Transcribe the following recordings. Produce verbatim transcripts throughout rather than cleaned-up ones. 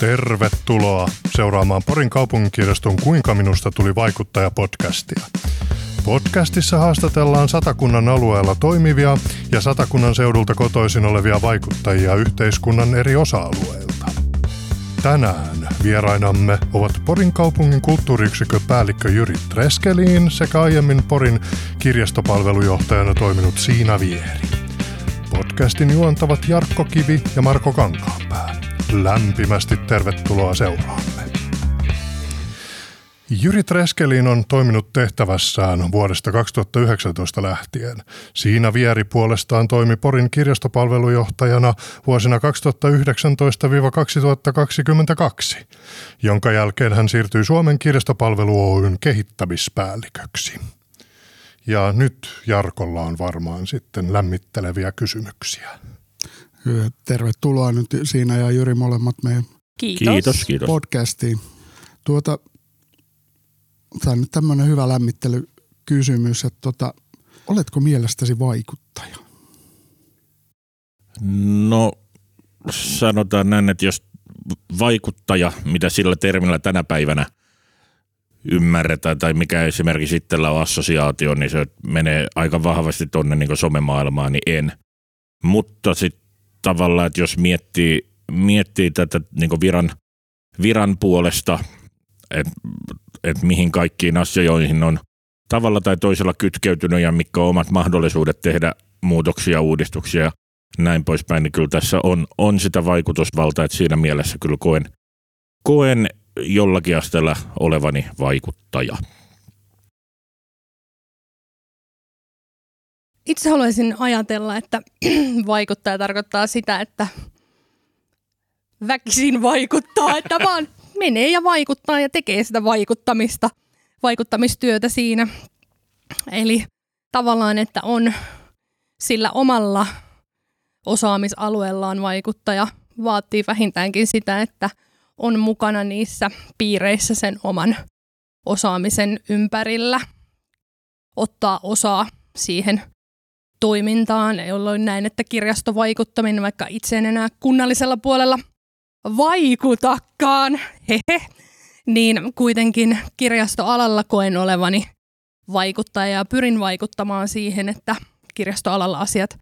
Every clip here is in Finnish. Tervetuloa seuraamaan Porin kaupunginkirjaston Kuinka minusta tuli vaikuttaja-podcastia. Podcastissa haastatellaan Satakunnan alueella toimivia ja Satakunnan seudulta kotoisin olevia vaikuttajia yhteiskunnan eri osa-alueilta. Tänään vierainamme ovat Porin kaupungin kulttuuriyksikön päällikkö Jyri Träskelin sekä aiemmin Porin kirjastopalvelujohtajana toiminut Siina Vieri. Podcastin juontavat Jarkko Kivi ja Marko Kankaanpää. Lämpimästi tervetuloa seuraamme. Jyri Träskelin on toiminut tehtävässään vuodesta kaksituhattayhdeksäntoista lähtien. Siina Vieri puolestaan toimi Porin kirjastopalvelujohtajana vuosina kaksituhattayhdeksäntoista–kaksituhattakaksikymmentäkaksi, jonka jälkeen hän siirtyi Suomen Kirjastopalvelu Oyn kehittämispäälliköksi. Ja nyt Jarkolla on varmaan sitten lämmitteleviä kysymyksiä. Tervetuloa nyt Siina ja Jyri molemmat meidän kiitos. Kiitos, podcastiin. Tuota, tämä on nyt tämmöinen hyvä lämmittelykysymys, että tota, oletko mielestäsi vaikuttaja? No sanotaan näin, että jos vaikuttaja, mitä sillä termillä tänä päivänä ymmärretään tai mikä esimerkiksi itsellä on assosiaatio, niin se menee aika vahvasti tuonne niin kuin somemaailmaan, niin en. Mutta sitten tavallaan, että jos miettii, miettii tätä niin kuin viran, viran puolesta, että et mihin kaikkiin asioihin on tavalla tai toisella kytkeytynyt ja mitkä on omat mahdollisuudet tehdä muutoksia, uudistuksia ja näin poispäin, niin kyllä tässä on, on sitä vaikutusvaltaa, että siinä mielessä kyllä koen, koen jollakin asteella olevani vaikuttaja. Itse haluaisin ajatella, että vaikuttaja tarkoittaa sitä, että väkisin vaikuttaa, että vaan menee ja vaikuttaa ja tekee sitä vaikuttamista, vaikuttamistyötä siinä. Eli tavallaan, että on sillä omalla osaamisalueellaan vaikuttaja, vaatii vähintäänkin sitä, että on mukana niissä piireissä sen oman osaamisen ympärillä, ottaa osaa siihen toimintaan, jolloin näin, että kirjastovaikuttaminen, vaikka itse en enää kunnallisella puolella vaikutakaan, hehe, niin kuitenkin kirjastoalalla koen olevani vaikuttaja ja pyrin vaikuttamaan siihen, että kirjastoalalla asiat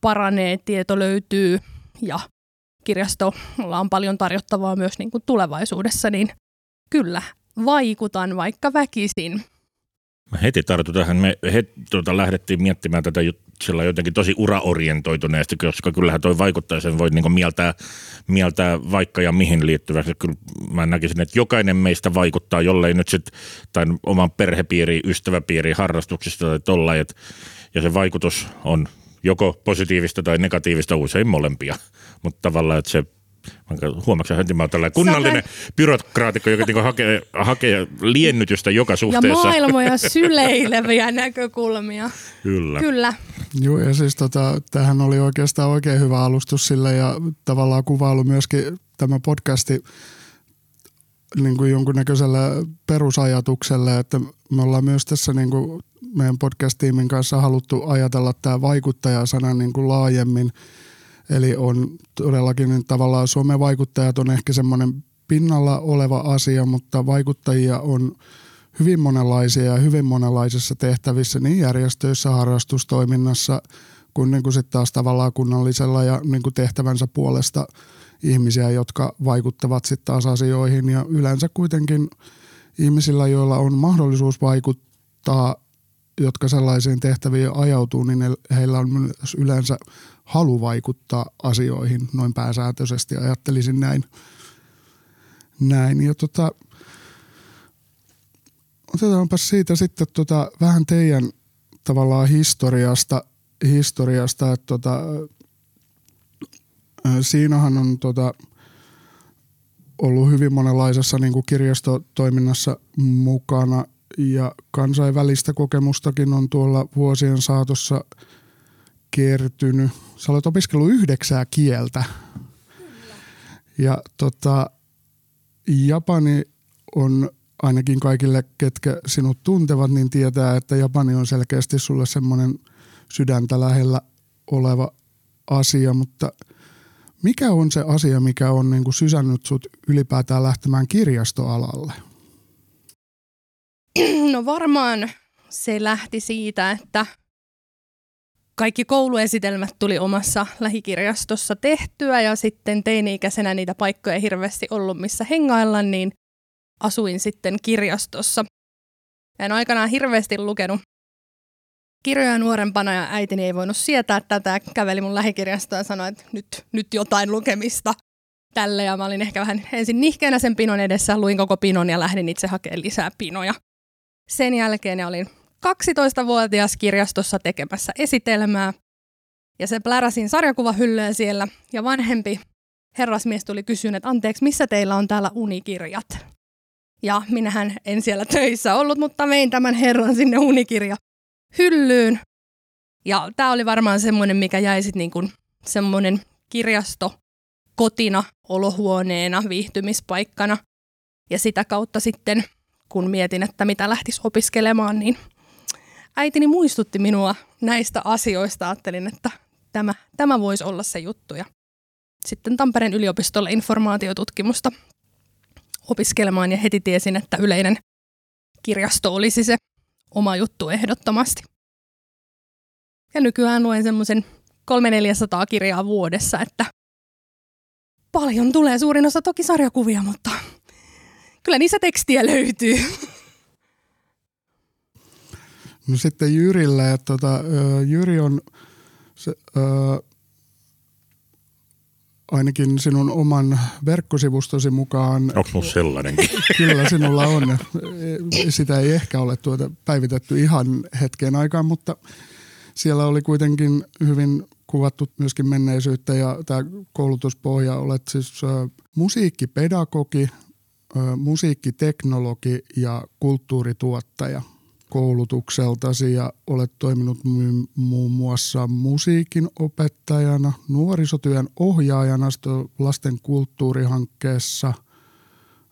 paranee, tieto löytyy ja kirjastolla on paljon tarjottavaa myös niin kuin tulevaisuudessa, niin kyllä vaikutan vaikka väkisin. Mä heti tartun tähän. Me heti, tuota, lähdettiin miettimään tätä sillä jotenkin tosi uraorientoituneesti, koska kyllähän toi vaikuttaa, sen voi niin kuin mieltää, mieltää vaikka ja mihin liittyväksi. Kyllä mä näkisin, että jokainen meistä vaikuttaa, jollei nyt sitten tämän oman perhepiiriin, ystäväpiiriin, harrastuksista tai tollain, että ja se vaikutus on joko positiivista tai negatiivista, usein molempia, mutta tavallaan, että se, huomaatko heti, mä oon tällainen kunnallinen byrokraatikko, joka niin hakee, hakee liennytystä joka suhteessa. Ja maailmoja syleileviä näkökulmia. Kyllä. Kyllä. Joo, ja siis tota, tämähän oli oikeastaan oikein hyvä alustus sille ja tavallaan kuvailu myöskin tämä podcasti niin kuin jonkunnäköiselle perusajatukselle, että me ollaan myös tässä niin kuin meidän podcast-tiimin kanssa haluttu ajatella tämä vaikuttaja-sana niin kuin laajemmin. Eli on todellakin niin tavallaan somevaikuttajat on ehkä semmoinen pinnalla oleva asia, mutta vaikuttajia on hyvin monenlaisia ja hyvin monenlaisissa tehtävissä niin järjestöissä, harrastustoiminnassa kuin, niin kuin sitten taas tavallaan kunnallisella ja niin kuin tehtävänsä puolesta ihmisiä, jotka vaikuttavat sitten taas asioihin ja yleensä kuitenkin ihmisillä, joilla on mahdollisuus vaikuttaa, jotka sellaisiin tehtäviin ajautuu, niin heillä on myös yleensä halu vaikuttaa asioihin noin pääsääntöisesti, ajattelisin näin. näin. Ja tota, otetaanpa siitä sitten tota vähän teidän tavallaan historiasta, historiasta että tota, Siinahan on tota, ollut hyvin monenlaisessa niin kuin kirjastotoiminnassa mukana ja kansainvälistä kokemustakin on tuolla vuosien saatossa kertynyt. Sä olet opiskellut yhdeksää kieltä. Kyllä. Ja tota, japani on ainakin kaikille, ketkä sinut tuntevat, niin tietää, että japani on selkeästi sulle semmoinen sydäntä lähellä oleva asia, mutta Mikä on se asia, mikä on niin kuin sysännyt sut ylipäätään lähtemään kirjastoalalle? No varmaan se lähti siitä, että kaikki kouluesitelmät tuli omassa lähikirjastossa tehtyä ja sitten teini-ikäisenä niitä paikkoja ei hirveästi ollut missä hengailla, niin asuin sitten kirjastossa. En aikanaan hirveästi lukenut kirjoja nuorempana ja äitini ei voinut sietää tätä. Käveli mun lähikirjastoon ja sanoi, että nyt, nyt jotain lukemista tälle. Ja mä olin ehkä vähän ensin nihkeänä sen pinon edessä, luin koko pinon ja lähdin itse hakemaan lisää pinoja. Sen jälkeen olin kaksitoistavuotias kirjastossa tekemässä esitelmää. Ja se pläräsin sarjakuvahyllyä siellä ja vanhempi herrasmies tuli kysyyn, että anteeksi, missä teillä on täällä unikirjat? Ja minähän en siellä töissä ollut, mutta vein tämän herran sinne unikirja. hyllyyn. Ja tämä oli varmaan semmoinen, mikä jäi sitten niinku semmoinen kirjasto kotina, olohuoneena, viihtymispaikkana. Ja sitä kautta sitten, kun mietin, että mitä lähtisi opiskelemaan, niin äitini muistutti minua näistä asioista. Ajattelin, että tämä, tämä voisi olla se juttu. Ja sitten Tampereen yliopistolle informaatiotutkimusta opiskelemaan ja heti tiesin, että yleinen kirjasto olisi se oma juttu ehdottomasti. Ja nykyään luen semmoisen kolme neljäsataa kirjaa vuodessa, että paljon tulee, suurin osa toki sarjakuvia, mutta kyllä niissä tekstiä löytyy. No sitten Jyrille, että tota, Jyri on se, ää, ainakin sinun oman verkkosivustosi mukaan. Onko mun sellainenkin? Kyllä sinulla on. Sitä ei ehkä ole tuota päivitetty ihan hetkeen aikaan, mutta siellä oli kuitenkin hyvin kuvattu myöskin menneisyyttä ja tämä koulutuspohja. Olet siis äh, musiikkipedagogi, äh, musiikkiteknologi ja kulttuurituottaja koulutukseltasi ja olet toiminut muun muassa musiikin opettajana, nuorisotyön ohjaajana lasten kulttuurihankkeessa,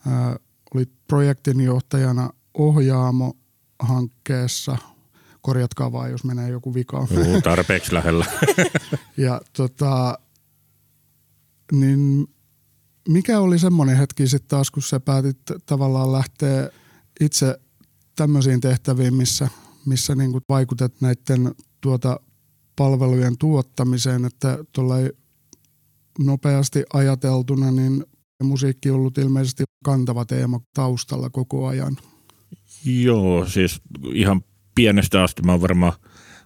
ää, olit projektinjohtajana ohjaamo-hankkeessa, korjatkaa vaan jos menee joku vika. Juu, tarpeeksi lähellä. Ja tota, niin mikä oli semmoinen hetki sitten taas, kun sä päätit tavallaan lähteä itse tämmöisiin tehtäviin, missä, missä niin kuin vaikutat näiden tuota palvelujen tuottamiseen, että tuollain nopeasti ajateltuna, niin musiikki on ollut ilmeisesti kantava teema taustalla koko ajan. Joo, siis ihan pienestä asti mä oon varmaan,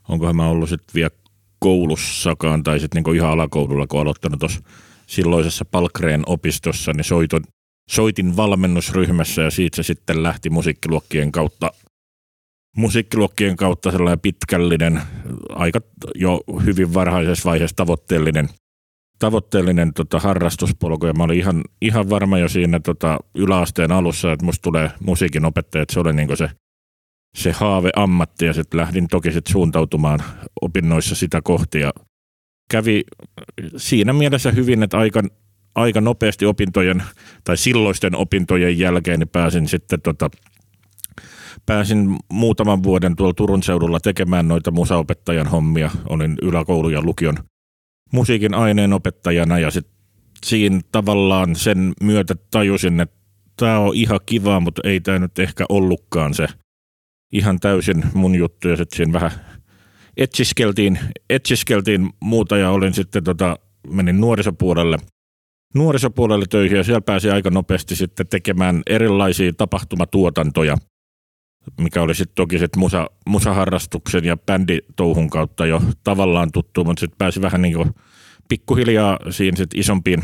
onkohan mä ollut sitten vielä koulussakaan tai sitten niin kuin ihan alakoululla, kun aloittanut tuossa silloisessa Palkreen opistossa, niin soiton Soitin valmennusryhmässä ja siitä se sitten lähti musiikkiluokkien kautta. Musiikkiluokkien kautta sellainen pitkällinen, aika jo hyvin varhaisessa vaiheessa tavoitteellinen, tavoitteellinen tota harrastuspolku. Ja mä olin ihan, ihan varma jo siinä tota yläasteen alussa, että musta tulee musiikin opettaja, että se oli niin kuin se, se haaveammatti. Ja sitten lähdin toki sit suuntautumaan opinnoissa sitä kohti ja kävi siinä mielessä hyvin, että aika... Aika nopeasti opintojen tai silloisten opintojen jälkeen niin pääsin sitten tota, pääsin muutaman vuoden tuolla Turun seudulla tekemään noita musaopettajan hommia. Olin yläkoulu- ja lukion musiikin aineenopettajana ja sitten siinä tavallaan sen myötä tajusin, että tämä on ihan kiva, mutta ei tämä nyt ehkä ollutkaan se ihan täysin mun juttu. Ja sitten siinä vähän etsiskeltiin, etsiskeltiin muuta ja olin sitten tota, menin nuorisopuolelle. Nuorisopuolelle töihin ja siellä pääsi aika nopeasti sitten tekemään erilaisia tapahtumatuotantoja, mikä oli sitten toki sit musa, musaharrastuksen ja bänditouhun kautta jo tavallaan tuttu, mutta sitten pääsi vähän niin kuin pikkuhiljaa siinä sit isompiin,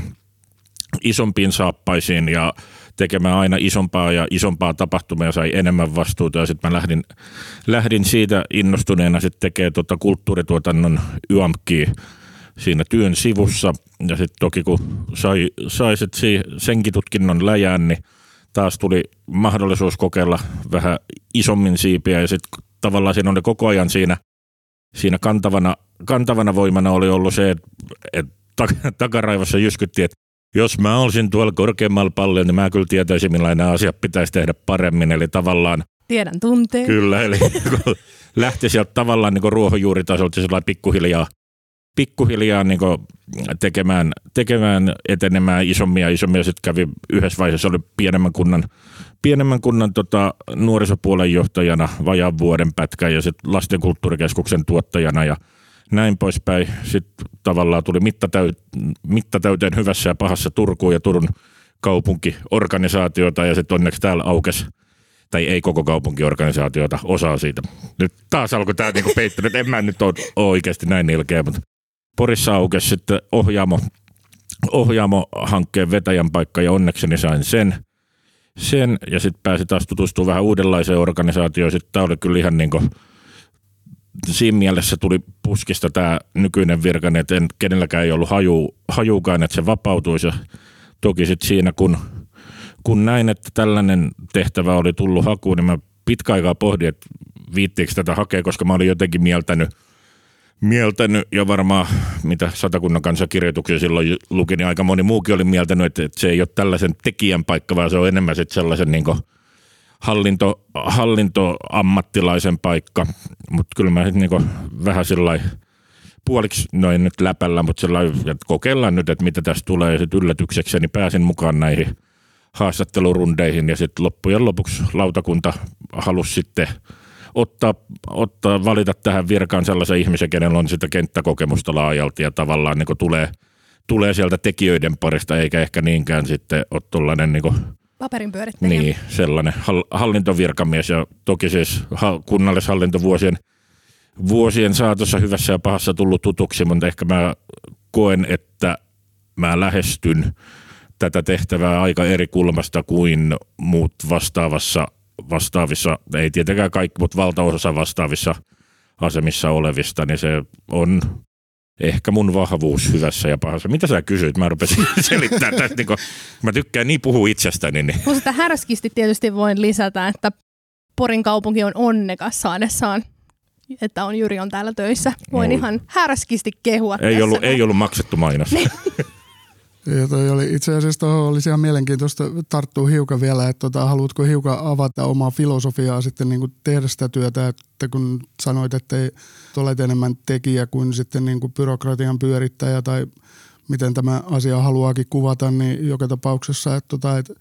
isompiin saappaisiin ja tekemään aina isompaa ja isompaa tapahtumaa ja sai enemmän vastuuta ja sitten mä lähdin, lähdin siitä innostuneena sitten tekemään tota kulttuurituotannon Y A M K:ia siinä työn sivussa ja sitten toki kun sai, sai sit senkin tutkinnon läjään, niin taas tuli mahdollisuus kokeilla vähän isommin siipiä ja sitten tavallaan siinä oli koko ajan siinä, siinä kantavana, kantavana voimana oli ollut se, että et takaraivossa jyskyttiin, että jos mä olisin tuolla korkeammalla pallilla, niin mä kyllä tietäisin, millainen asia pitäisi tehdä paremmin, eli tavallaan tiedän tunteen. Kyllä, eli lähti sieltä tavallaan niin ruohonjuuritasolta pikkuhiljaa pikkuhiljaa niin kuin tekemään, tekemään, etenemään isommia ja isommia. Sitten kävi yhdessä vaiheessa, oli pienemmän kunnan, pienemmän kunnan tota, nuorisopuolen johtajana vajaan vuoden pätkän ja sitten lastenkulttuurikeskuksen tuottajana ja näin poispäin. Sitten tavallaan tuli mittatäyt- mittatäyteen hyvässä ja pahassa Turkuun ja Turun kaupunkiorganisaatiota ja sitten onneksi täällä aukesi. Tai ei koko kaupunkiorganisaatiota, osaa siitä. Nyt taas alkoi tämä niinku peittänyt, en mä nyt ole oikeasti näin nilkeä, mutta Porissa aukesi sitten ohjaamo, ohjaamo-hankkeen vetäjän paikka ja onnekseni sain sen. sen. Ja sitten pääsi taas tutustumaan vähän uudenlaiseen organisaatioon. Sitten tämä oli kyllä ihan niinku, siinä mielessä tuli puskista tämä nykyinen virka, että en, kenelläkään ei ollut haju, hajukaan, että se vapautuisi. Ja toki sitten siinä, kun Kun näin, että tällainen tehtävä oli tullut hakuun, niin mä pitkä aikaa pohdin, että viittiinkö tätä hakea, koska mä olin jotenkin mieltänyt, mieltänyt ja varmaan mitä Satakunnan kansakirjoituksia silloin luki, niin aika moni muukin oli mieltänyt, että, että se ei ole tällaisen tekijän paikka, vaan se on enemmän sitten sellaisen niin kuin hallinto, hallintoammattilaisen paikka. Mutta kyllä mä sitten niin vähän sillai puoliksi, no en nyt läpällä, mutta sellainen, että kokeillaan nyt, että mitä tässä tulee, ja sitten yllätyksekseni pääsin mukaan näihin haastattelurundeihin ja sitten loppujen lopuksi lautakunta halusi sitten ottaa, ottaa, valita tähän virkaan sellaisen ihmisen, kenellä on sitä kenttäkokemusta laajalti ja tavallaan niin tulee, tulee sieltä tekijöiden parista eikä ehkä niinkään sitten ole tuollainen niin paperinpyörittäjä. Niin, sellainen hallintovirkamies ja toki siis kunnallishallintovuosien vuosien saatossa hyvässä ja pahassa tullut tutuksi, mutta ehkä mä koen, että mä lähestyn tätä tehtävää aika eri kulmasta kuin muut vastaavassa, vastaavissa, ei tietenkään kaikki, mutta valtaosa vastaavissa asemissa olevista, niin se on ehkä mun vahvuus hyvässä ja pahassa. Mitä sä kysyit? Mä rupesin selittämään tästä, niin kun mä tykkään niin puhua itsestäni. Niin. Mutta sitä härskisti tietysti voin lisätä, että Porin kaupunki on onnekas saadessaan, että on Jyri on täällä töissä. Voin no, ihan härskisti kehua ei tässä. Ollut, ei ollut maksettu mainos. Ja toi oli, itse asiassa tuohon olisi ihan mielenkiintoista tarttua hiukan vielä, että tota, haluatko hiukan avata omaa filosofiaa sitten niin kuin tehdä sitä työtä, että kun sanoit, että ei olet enemmän tekijä kuin sitten niin kuin byrokratian pyörittäjä tai miten tämä asia haluaakin kuvata, niin joka tapauksessa, että, tota, että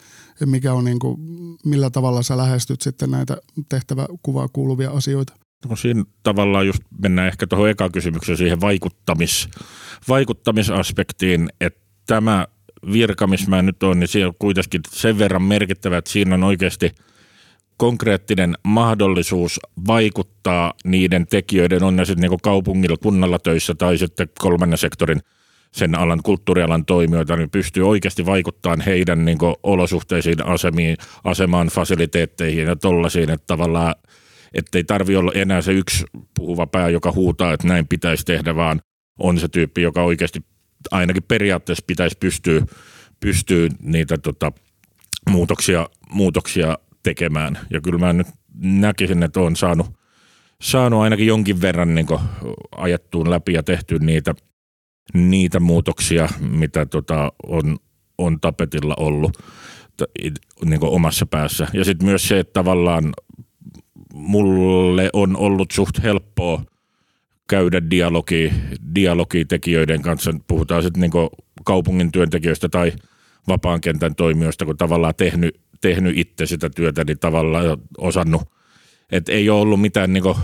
mikä on niin kuin, millä tavalla sä lähestyt sitten näitä tehtäväkuvaa kuuluvia asioita. No siinä tavallaan just mennään ehkä tuohon ekaan kysymykseen siihen vaikuttamis, vaikuttamisaspektiin, että tämä virka, missä mä nyt olen, niin siellä on kuitenkin sen verran merkittävä, että siinä on oikeasti konkreettinen mahdollisuus vaikuttaa niiden tekijöiden, on ne sitten niin kaupungilla, kunnalla töissä tai sitten kolmannen sektorin sen alan, kulttuurialan toimijoita, niin pystyy oikeasti vaikuttamaan heidän niin olosuhteisiin, asemiin, asemaan, fasiliteetteihin ja tollaisiin, että tavallaan, ettei tarvitse olla enää se yksi puhuva pää, joka huutaa, että näin pitäisi tehdä, vaan on se tyyppi, joka oikeasti ainakin periaatteessa pitäisi pystyä, pystyä niitä tota, muutoksia, muutoksia tekemään. Ja kyllä mä nyt näkisin, että olen saanut, saanut ainakin jonkin verran niin kuin ajettuun läpi ja tehtyä niitä, niitä muutoksia, mitä tota, on, on tapetilla ollut niin kuin omassa päässä. Ja sitten myös se, että tavallaan mulle on ollut suht helppoa käydä dialogia, dialogia tekijöiden kanssa. Puhutaan sitten niinku kaupungin työntekijöistä tai vapaan kentän toimijoista, kun tavallaan tehnyt, tehnyt itse sitä työtä, niin tavallaan osannut. Et ei ole ollut mitään, niinku,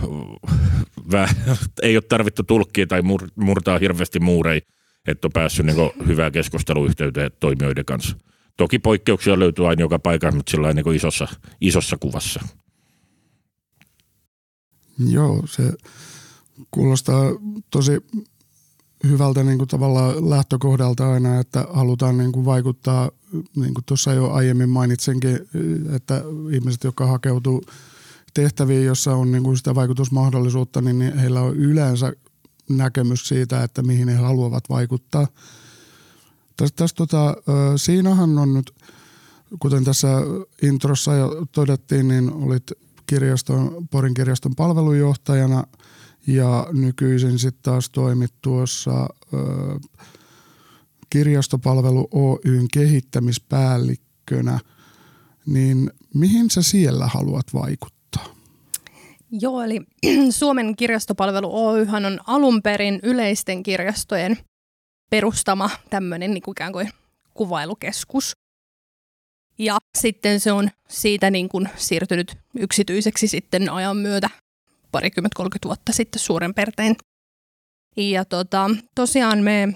ei ole tarvittu tulkkia tai mur, murtaa hirveästi muureja, että on päässyt niinku hyvää keskusteluyhteyteen toimijoiden kanssa. Toki poikkeuksia löytyy aina joka paikassa, mutta sillä niinku isossa, isossa kuvassa. Joo, se kuulostaa tosi hyvältä niin kuin tavallaan lähtökohdalta aina, että halutaan niin kuin vaikuttaa, niin kuin tuossa jo aiemmin mainitsinkin, että ihmiset, jotka hakeutuu tehtäviin, jossa on niin kuin sitä vaikutusmahdollisuutta, niin heillä on yleensä näkemys siitä, että mihin he haluavat vaikuttaa. Tässä, tässä tota, Siinahan on nyt, kuten tässä introssa jo todettiin, niin olit kirjaston, Porin kirjaston palvelujohtajana. Ja nykyisin sitten taas toimit tuossa ö, Kirjastopalvelu Oy:n kehittämispäällikkönä, niin mihin sä siellä haluat vaikuttaa? Joo, eli Suomen Kirjastopalvelu Oy:han on alun perin yleisten kirjastojen perustama tämmöinen niin kuin ikään kuin kuvailukeskus. Ja sitten se on siitä niin kuin siirtynyt yksityiseksi sitten ajan myötä parikymmentä kolmekymmentä vuotta sitten suurin piirtein. Ja tota, tosiaan me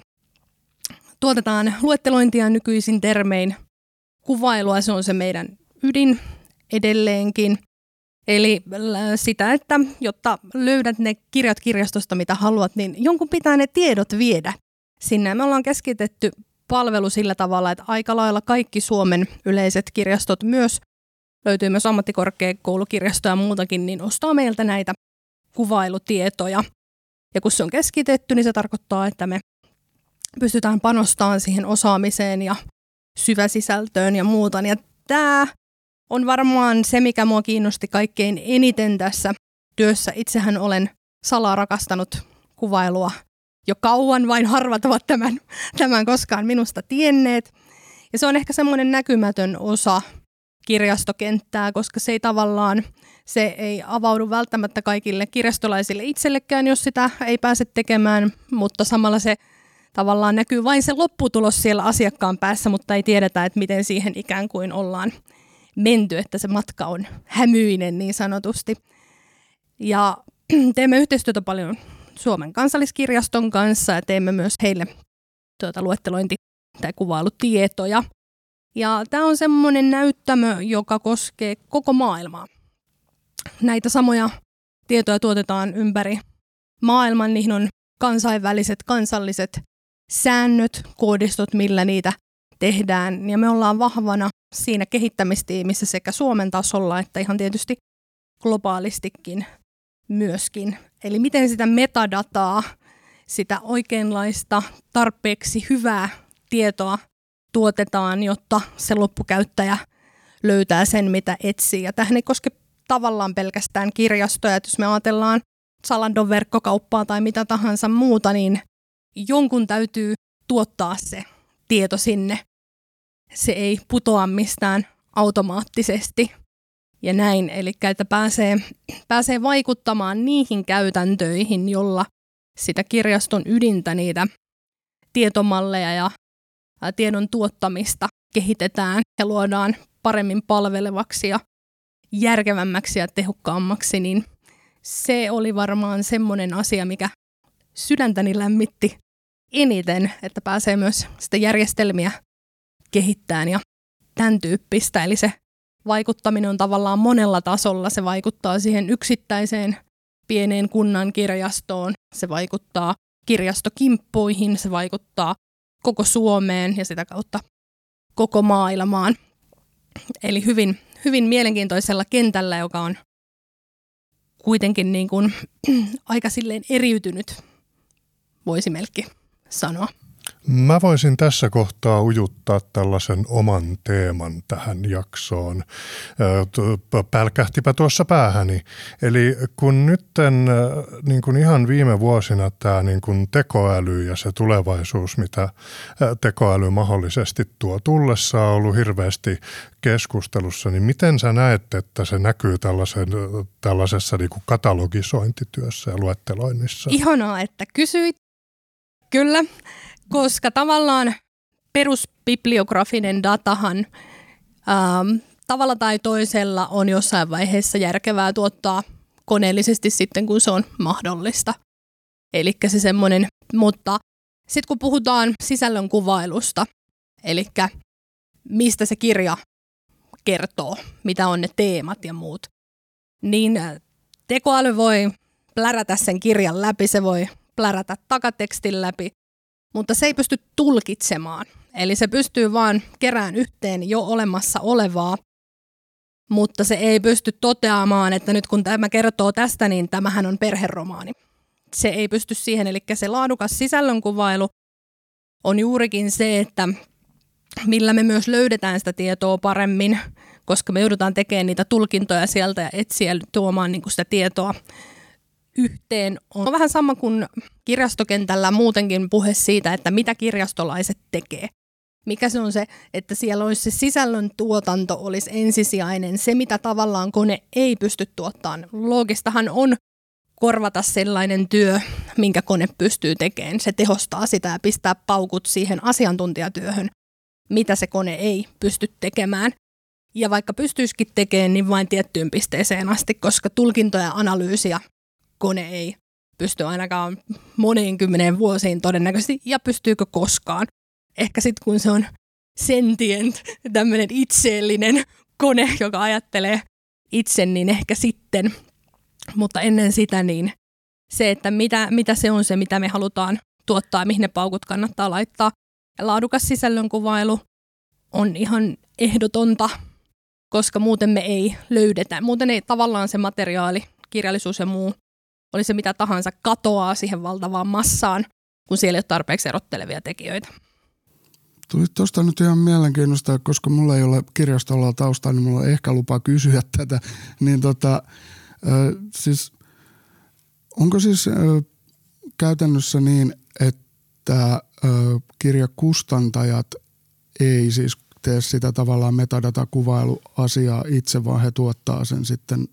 tuotetaan luettelointia nykyisin termein kuvailua, se on se meidän ydin edelleenkin. Eli sitä, että jotta löydät ne kirjat kirjastosta, mitä haluat, niin jonkun pitää ne tiedot viedä sinne. Me ollaan keskitetty palvelu sillä tavalla, että aika lailla kaikki Suomen yleiset kirjastot myös, löytyy myös ammattikorkeakoulukirjastoja ja muutakin, niin ostaa meiltä näitä kuvailutietoja. Ja kun se on keskitetty, niin se tarkoittaa, että me pystytään panostamaan siihen osaamiseen ja syväsisältöön ja muuta. Ja tämä on varmaan se, mikä mua kiinnosti kaikkein eniten tässä työssä. Itsehän olen salaa rakastanut kuvailua jo kauan, vain harvat ovat tämän, tämän koskaan minusta tienneet. Ja se on ehkä semmoinen näkymätön osa kirjastokenttää, koska se ei tavallaan, se ei avaudu välttämättä kaikille kirjastolaisille itsellekään, jos sitä ei pääse tekemään, mutta samalla se tavallaan näkyy vain se lopputulos siellä asiakkaan päässä, mutta ei tiedetä, että miten siihen ikään kuin ollaan menty, että se matka on hämyinen niin sanotusti. Ja teemme yhteistyötä paljon Suomen kansalliskirjaston kanssa ja teemme myös heille tuota luettelointi- tai kuvailutietoja. Ja tämä on semmoinen näyttämö, joka koskee koko maailmaa. Näitä samoja tietoja tuotetaan ympäri maailman, niihin on kansainväliset, kansalliset säännöt, koodistot, millä niitä tehdään. Ja me ollaan vahvana siinä kehittämistiimissä sekä Suomen tasolla että ihan tietysti globaalistikin myöskin. Eli miten sitä metadataa, sitä oikeanlaista tarpeeksi hyvää tietoa tuotetaan, jotta se loppukäyttäjä löytää sen, mitä etsii. Ja tähän ei koske tavallaan pelkästään kirjastoja, että jos me ajatellaan Zalandon verkkokauppaa tai mitä tahansa muuta, niin jonkun täytyy tuottaa se tieto sinne. Se ei putoa mistään automaattisesti ja näin. Eli että pääsee, pääsee vaikuttamaan niihin käytäntöihin, jolla sitä kirjaston ydintä, niitä tietomalleja ja tiedon tuottamista kehitetään ja luodaan paremmin palvelevaksi ja järkevämmäksi ja tehokkaammaksi, niin se oli varmaan semmoinen asia, mikä sydäntäni lämmitti eniten, että pääsee myös sitä järjestelmiä kehittämään ja tämän tyyppistä. Eli se vaikuttaminen on tavallaan monella tasolla. Se vaikuttaa siihen yksittäiseen pieneen kunnan kirjastoon, se vaikuttaa kirjastokimppuihin, se vaikuttaa koko Suomeen ja sitä kautta koko maailmaan. Eli hyvin, hyvin mielenkiintoisella kentällä, joka on kuitenkin niin kuin aika silleen eriytynyt, voisi melkein sanoa. Mä voisin tässä kohtaa ujuttaa tällaisen oman teeman tähän jaksoon. Pälkähtipä tuossa päähäni. Eli kun nyt niin kuin ihan viime vuosina tämä niin kuin tekoäly ja se tulevaisuus, mitä tekoäly mahdollisesti tuo tullessa, on ollut hirveästi keskustelussa, niin miten sä näet, että se näkyy tällaisessa niin kuin katalogisointityössä ja luetteloinnissa? Ihanaa, että kysyit. Kyllä. Koska tavallaan perusbibliografinen datahan ähm, tavalla tai toisella on jossain vaiheessa järkevää tuottaa koneellisesti sitten, kun se on mahdollista. Eli se semmoinen, mutta sitten kun puhutaan sisällön kuvailusta, eli mistä se kirja kertoo, mitä on ne teemat ja muut, niin tekoäly voi plärätä sen kirjan läpi, se voi plärätä takatekstin läpi, mutta se ei pysty tulkitsemaan. Eli se pystyy vaan kerään yhteen jo olemassa olevaa, mutta se ei pysty toteamaan, että nyt kun tämä kertoo tästä, niin tämähän on perheromaani. Se ei pysty siihen, eli se laadukas sisällönkuvailu on juurikin se, että millä me myös löydetään sitä tietoa paremmin, koska me joudutaan tekemään niitä tulkintoja sieltä ja etsiä tuomaan niin kuin sitä tietoa yhteen. On vähän sama kuin kirjastokentällä muutenkin puhe siitä, että mitä kirjastolaiset tekee. Mikä se on se, että siellä olisi se sisällön tuotanto olisi ensisijainen, se mitä tavallaan kone ei pysty tuottamaan. Loogistahan on korvata sellainen työ, minkä kone pystyy tekemään. Se tehostaa sitä ja pistää paukut siihen asiantuntijatyöhön, mitä se kone ei pysty tekemään. Ja vaikka pystyisikin tekemään, niin vain tiettyyn pisteeseen asti, koska tulkintoja ja analyysiä kone ei pysty ainakaan moneen kymmeneen vuosiin todennäköisesti, ja pystyykö koskaan. Ehkä sitten kun se on sentient, tämmöinen itseellinen kone, joka ajattelee itse, niin ehkä sitten. Mutta ennen sitä niin se, että mitä, mitä se on se, mitä me halutaan tuottaa, mihin ne paukut kannattaa laittaa. Ja laadukas sisällönkuvailu on ihan ehdotonta, koska muuten me ei löydetä. Muuten ei tavallaan se materiaali, kirjallisuus ja muu, oli se mitä tahansa, katoaa siihen valtavaan massaan, kun siellä ei ole tarpeeksi erottelevia tekijöitä. Tuli tuosta nyt ihan mielenkiinnosta, koska mulla ei ole kirjastolla taustaa, niin mulla on ehkä lupa kysyä tätä. Niin tota, äh, siis, onko siis äh, käytännössä niin, että äh, kirjakustantajat ei siis tee sitä tavallaan metadatakuvailuasiaa itse, vaan he tuottaa sen sitten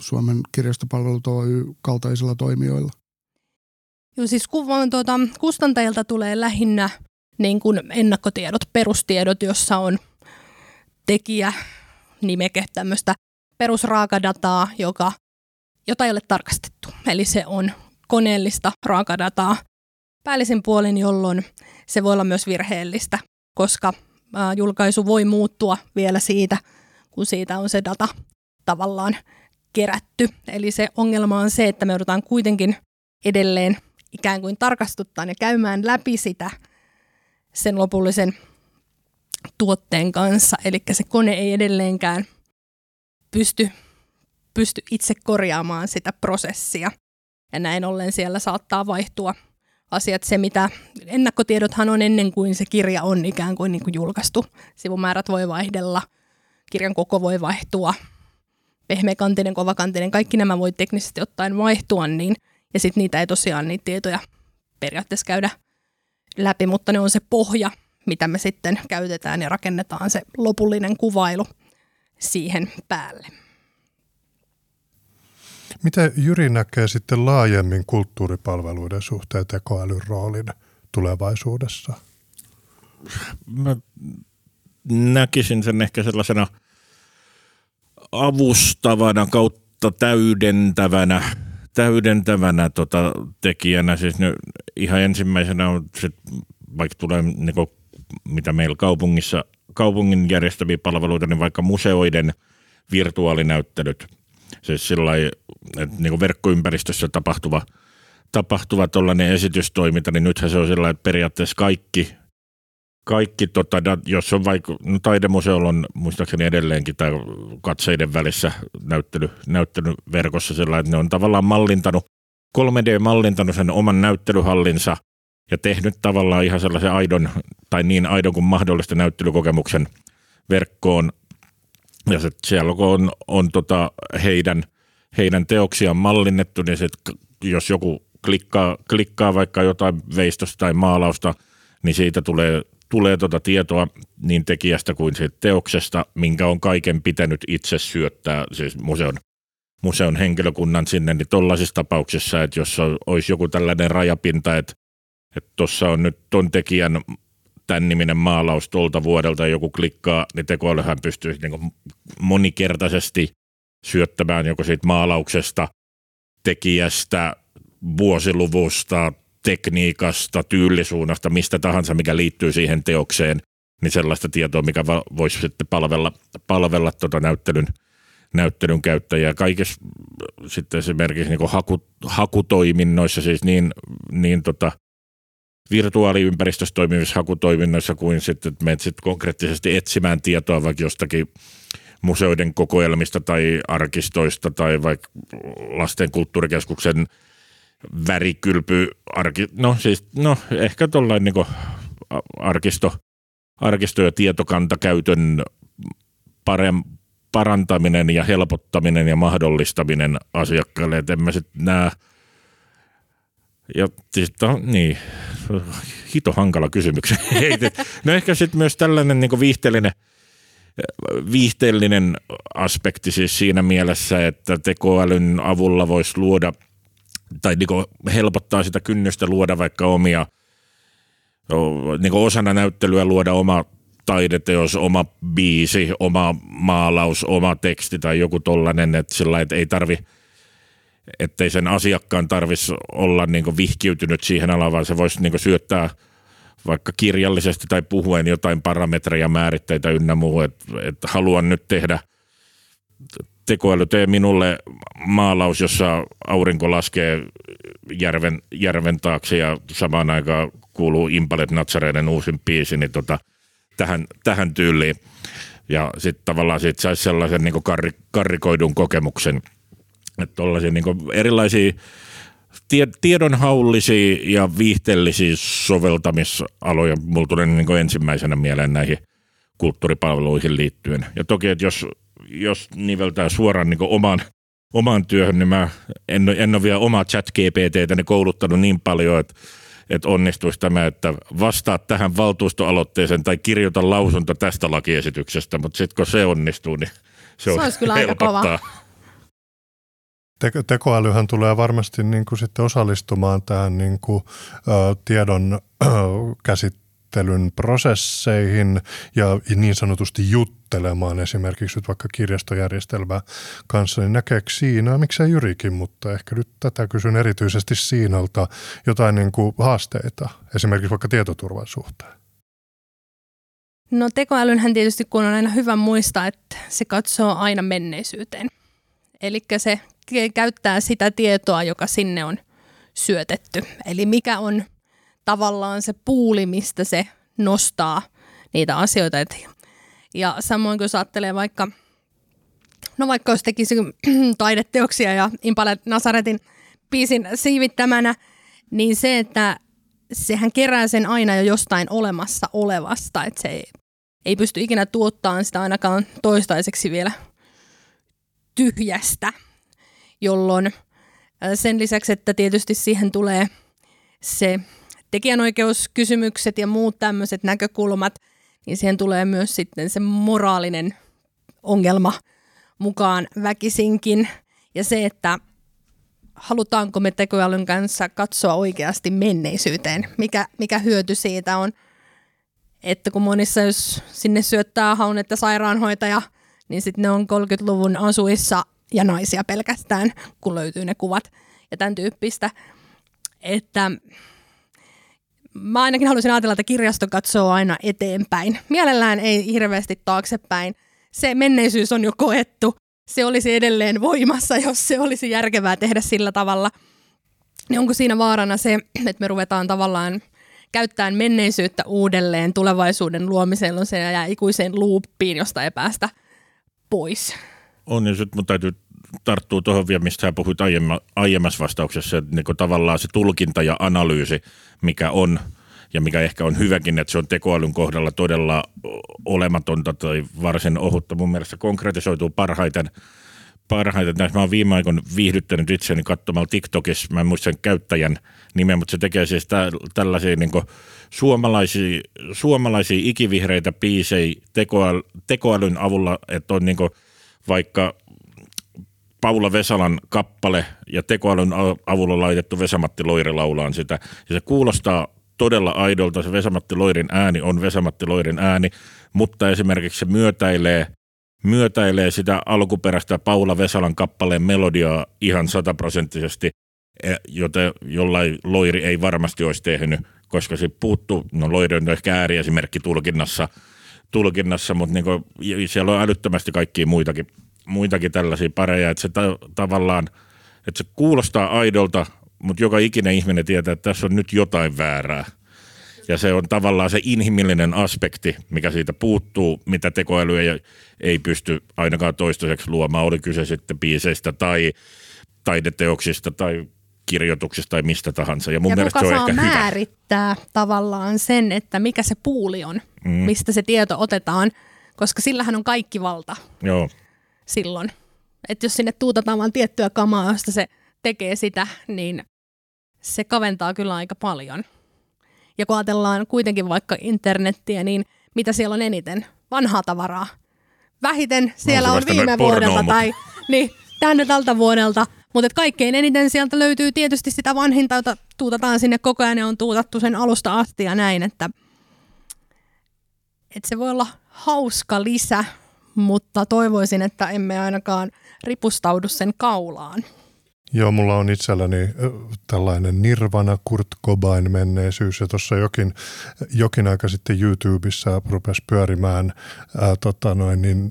Suomen Kirjastopalvelut Oy kaltaisilla toimijoilla? Joo, siis kuvaan tuota, kustantajilta tulee lähinnä niin kuin ennakkotiedot, perustiedot, jossa on tekijä, nimeke, tämmöistä perusraakadataa, joka, jota ei ole tarkastettu. Eli se on koneellista raakadataa päällisin puolin, jolloin se voi olla myös virheellistä, koska ä, julkaisu voi muuttua vielä siitä, kun siitä on se data tavallaan kerätty. Eli se ongelma on se, että me joudutaan kuitenkin edelleen ikään kuin tarkastuttamaan ja käymään läpi sitä sen lopullisen tuotteen kanssa. Eli se kone ei edelleenkään pysty, pysty itse korjaamaan sitä prosessia. Ja näin ollen siellä saattaa vaihtua asiat. Se, mitä ennakkotiedothan on ennen kuin se kirja on ikään kuin, niin kuin julkaistu. Sivumäärät voi vaihdella, kirjan koko voi vaihtua, pehmeäkantinen, kovakantinen, kaikki nämä voi teknisesti ottaen vaihtua. Niin, ja sitten niitä ei tosiaan niitä tietoja periaatteessa käydä läpi, mutta ne on se pohja, mitä me sitten käytetään ja rakennetaan se lopullinen kuvailu siihen päälle. Mitä Jyri näkee sitten laajemmin kulttuuripalveluiden suhteen tekoälyn roolin tulevaisuudessa? Mä näkisin sen ehkä sellaisena avustavana kautta täydentävänä täydentävänä tota, tekijänä. Siis nyt ihan ensimmäisenä on, vaikka tulee niin kuin, mitä meillä kaupungissa, kaupungin järjestäviä palveluita, niin vaikka museoiden virtuaalinäyttelyt. Siis sillai, että niin kuin verkkoympäristössä tapahtuva, tapahtuva tollainen esitystoiminta, niin nythän se on sillä, että periaatteessa kaikki, kaikki tota, jos on vaikka, no taidemuseolla on muistaakseni edelleenkin tai katseiden välissä näyttely, näyttelyverkossa sillä, että ne on tavallaan mallintanut, kolme D-mallintanut sen oman näyttelyhallinsa ja tehnyt tavallaan ihan sellaisen aidon tai niin aidon kuin mahdollista näyttelykokemuksen verkkoon. Ja sit siellä kun on, on tota heidän, heidän teoksiaan mallinnettu, niin sit, jos joku klikkaa, klikkaa vaikka jotain veistosta tai maalausta, niin siitä tulee, tulee tuota tietoa niin tekijästä kuin siitä teoksesta, minkä on kaiken pitänyt itse syöttää, siis museon, museon henkilökunnan sinne, niin tollaisissa tapauksissa, että jos olisi joku tällainen rajapinta, että tuossa on nyt ton tekijän tämän niminen maalaus tuolta vuodelta, joku klikkaa, niin tekoälyhän pystyisi niin monikertaisesti syöttämään joko siitä maalauksesta, tekijästä, vuosiluvusta, tekniikasta, tyylisuunnasta, mistä tahansa, mikä liittyy siihen teokseen, niin sellaista tietoa, mikä va- voisi sitten palvella, palvella tuota näyttelyn, näyttelyn käyttäjää. Kaikissa sitten esimerkiksi niin haku, hakutoiminnoissa, siis niin, niin tota, virtuaaliympäristössä toimivissa hakutoiminnoissa kuin sitten, että menet sitten konkreettisesti etsimään tietoa vaikka jostakin museoiden kokoelmista tai arkistoista tai vaikka lasten kulttuurikeskuksen värikylpy, arki, no siis, no ehkä tuollainen niinku arkisto, arkisto- ja tietokantakäytön parem, parantaminen ja helpottaminen ja mahdollistaminen asiakkaille, että en mä sitten nää Ja niin, hito hankala kysymys. No ehkä sitten myös tällainen niin kuin viihteellinen, viihteellinen aspekti siis siinä mielessä, että tekoälyn avulla voisi luoda tai niin kuin helpottaa sitä kynnystä luoda vaikka omia, niin kuin osana näyttelyä luoda oma taideteos, oma biisi, oma maalaus, oma teksti tai joku tollainen, että sillä ei tarvi, ettei sen asiakkaan tarvitsisi olla niinku vihkiytynyt siihen alaan, vaan se voisi niinku syöttää vaikka kirjallisesti tai puhuen jotain parametreja, määritteitä ynnä muu, että et haluan nyt tehdä tekoäly, tee minulle maalaus, jossa aurinko laskee järven, järven taakse ja samaan aikaan kuuluu Impaled Nazarenen uusin biisi, niin tota, tähän, tähän tyyliin. Ja sitten tavallaan siitä saisi sellaisen niinku karri, karrikoidun kokemuksen. Että tollaisia niin kuin erilaisia tie, tiedonhaullisia ja viihteellisiä soveltamisaloja mulla tulee niin kuin ensimmäisenä mieleen näihin kulttuuripalveluihin liittyen. Ja toki, että jos, jos niveltää suoraan niin kuin omaan, omaan työhön, niin mä en, en ole vielä omaa chat-G P T:täni kouluttanut niin paljon, että, että onnistuisi tämä, että vastaa tähän valtuustoaloitteeseen tai kirjoita lausunto tästä lakiesityksestä, mutta sitten kun se onnistuu, niin se, se olisi kyllä aika kova. Teko- tekoälyhän tulee varmasti niin kuin sitten osallistumaan tähän niin kuin, ä, tiedon ä, käsittelyn prosesseihin ja niin sanotusti juttelemaan esimerkiksi nyt vaikka kirjastojärjestelmää kanssa, niin näkeekö Siinaa, miksei Jyrikin, mutta ehkä nyt tätä kysyn erityisesti Siinalta jotain niin kuin haasteita esimerkiksi vaikka tietoturvan suhteen. No tekoälynhän tietysti kun on aina hyvä muistaa, että se katsoo aina menneisyyteen. Eli se käyttää sitä tietoa, joka sinne on syötetty. Eli mikä on tavallaan se puuli, mistä se nostaa niitä asioita eteen. Ja samoin kun saattelee vaikka, no vaikka jos tekisi taideteoksia ja Impaled Nazaretin biisin siivittämänä, niin se, että sehän kerää sen aina jo jostain olemassa olevasta. Että se ei, ei pysty ikinä tuottamaan sitä ainakaan toistaiseksi vielä tyhjästä, jolloin sen lisäksi, että tietysti siihen tulee se tekijänoikeuskysymykset ja muut tämmöiset näkökulmat, niin siihen tulee myös sitten se moraalinen ongelma mukaan väkisinkin. Ja se, että halutaanko me tekoälyn kanssa katsoa oikeasti menneisyyteen, mikä, mikä hyöty siitä on, että kun monissa jos sinne syöttää haunetta sairaanhoitaja, niin sitten ne on kolmekymmentäluvun asuissa ja naisia pelkästään, kun löytyy ne kuvat ja tämän tyyppistä. Että mä ainakin haluaisin ajatella, että kirjasto katsoo aina eteenpäin. Mielellään ei hirveästi taaksepäin. Se menneisyys on jo koettu. Se olisi edelleen voimassa, jos se olisi järkevää tehdä sillä tavalla. Niin onko siinä vaarana se, että me ruvetaan tavallaan käyttämään menneisyyttä uudelleen tulevaisuuden luomiseen, se jää ikuiseen luuppiin, josta ei päästä pois. On, ja sitten mun täytyy tarttua tuohon vielä, mistä sä puhuit aiemma, aiemmassa vastauksessa, että niinku tavallaan se tulkinta ja analyysi, mikä on, ja mikä ehkä on hyväkin, että se on tekoälyn kohdalla todella olematonta tai varsin ohutta. Mun mielestä konkretisoituu parhaiten. parhaiten. Mä oon viime aikoina viihdyttänyt itseäni katsomalla TikTokissa, mä en muista sen käyttäjän nimeä, mutta se tekee siis tä, tällaisia niinku suomalaisia, suomalaisia ikivihreitä biisejä tekoäl, tekoälyn avulla, että on niinku vaikka Paula Vesalan kappale ja tekoälyn avulla laitettu Vesa-Matti Loiri laulaan sitä. Ja se kuulostaa todella aidolta, se Vesa-Matti Loirin ääni on Vesa-Matti Loirin ääni, mutta esimerkiksi se myötäilee, myötäilee sitä alkuperäistä Paula Vesalan kappaleen melodiaa ihan sataprosenttisesti, joten jollain Loiri ei varmasti olisi tehnyt, koska se puuttuu, no Loiri on ehkä ääriesimerkki tulkinnassa, tulkinnassa, mutta niinku, siellä on älyttömästi kaikkia muitakin, muitakin tällaisia pareja, että se ta- tavallaan, että se kuulostaa aidolta, mutta joka ikinen ihminen tietää, että tässä on nyt jotain väärää. Ja se on tavallaan se inhimillinen aspekti, mikä siitä puuttuu, mitä tekoäly ei, ei pysty ainakaan toistaiseksi luomaan. Oli kyse sitten biiseistä tai taideteoksista tai kirjoituksista tai mistä tahansa. Ja, mun ja mielestä kuka se on saa määrittää hyvä. Tavallaan sen, että mikä se puuli on, mm. mistä se tieto otetaan, koska sillähän on kaikki valta. Joo. Silloin. Että jos sinne tuutataan vain tiettyä kamaa, josta se tekee sitä, niin se kaventaa kyllä aika paljon. Ja kun ajatellaan kuitenkin vaikka internettiä, niin mitä siellä on eniten? Vanhaa tavaraa. Vähiten siellä no, on viime vuodelta pornooma. Tai niin, tänne tältä vuodelta. Mutta kaikkein eniten sieltä löytyy tietysti sitä vanhinta, jota tuutataan sinne koko ajan ja on tuutattu sen alusta asti ja näin. Että, että se voi olla hauska lisä, mutta toivoisin, että emme ainakaan ripustaudu sen kaulaan. Joo, mulla on itselläni tällainen Nirvana Kurt Cobain menneisyys, ja tuossa jokin, jokin aika sitten YouTubessa rupesi pyörimään ää, tota noin, niin,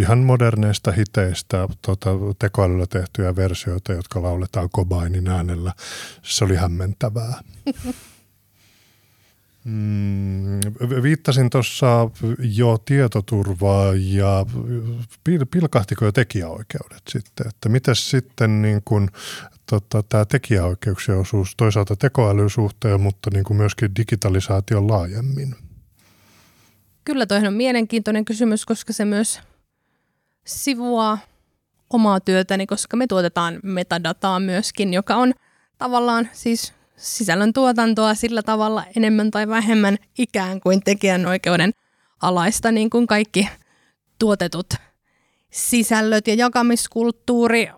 ihan moderneista hiteistä tota, tekoälyllä tehtyjä versioita, jotka lauletaan Cobainin äänellä. Se oli hämmentävää. Mm, viittasin tuossa jo tietoturvaa ja pilkahtiko jo tekijäoikeudet sitten, että mitäs sitten niin kun tota, tämä tekijäoikeuksien osuus toisaalta tekoälyn suhteen, mutta niin kun myöskin digitalisaation laajemmin? Kyllä toihan on mielenkiintoinen kysymys, koska se myös sivuaa omaa työtäni, koska me tuotetaan metadataa myöskin, joka on tavallaan siis sisällön tuotantoa sillä tavalla enemmän tai vähemmän ikään kuin tekijänoikeuden alaista, niin kuin kaikki tuotetut sisällöt ja jakamiskulttuuri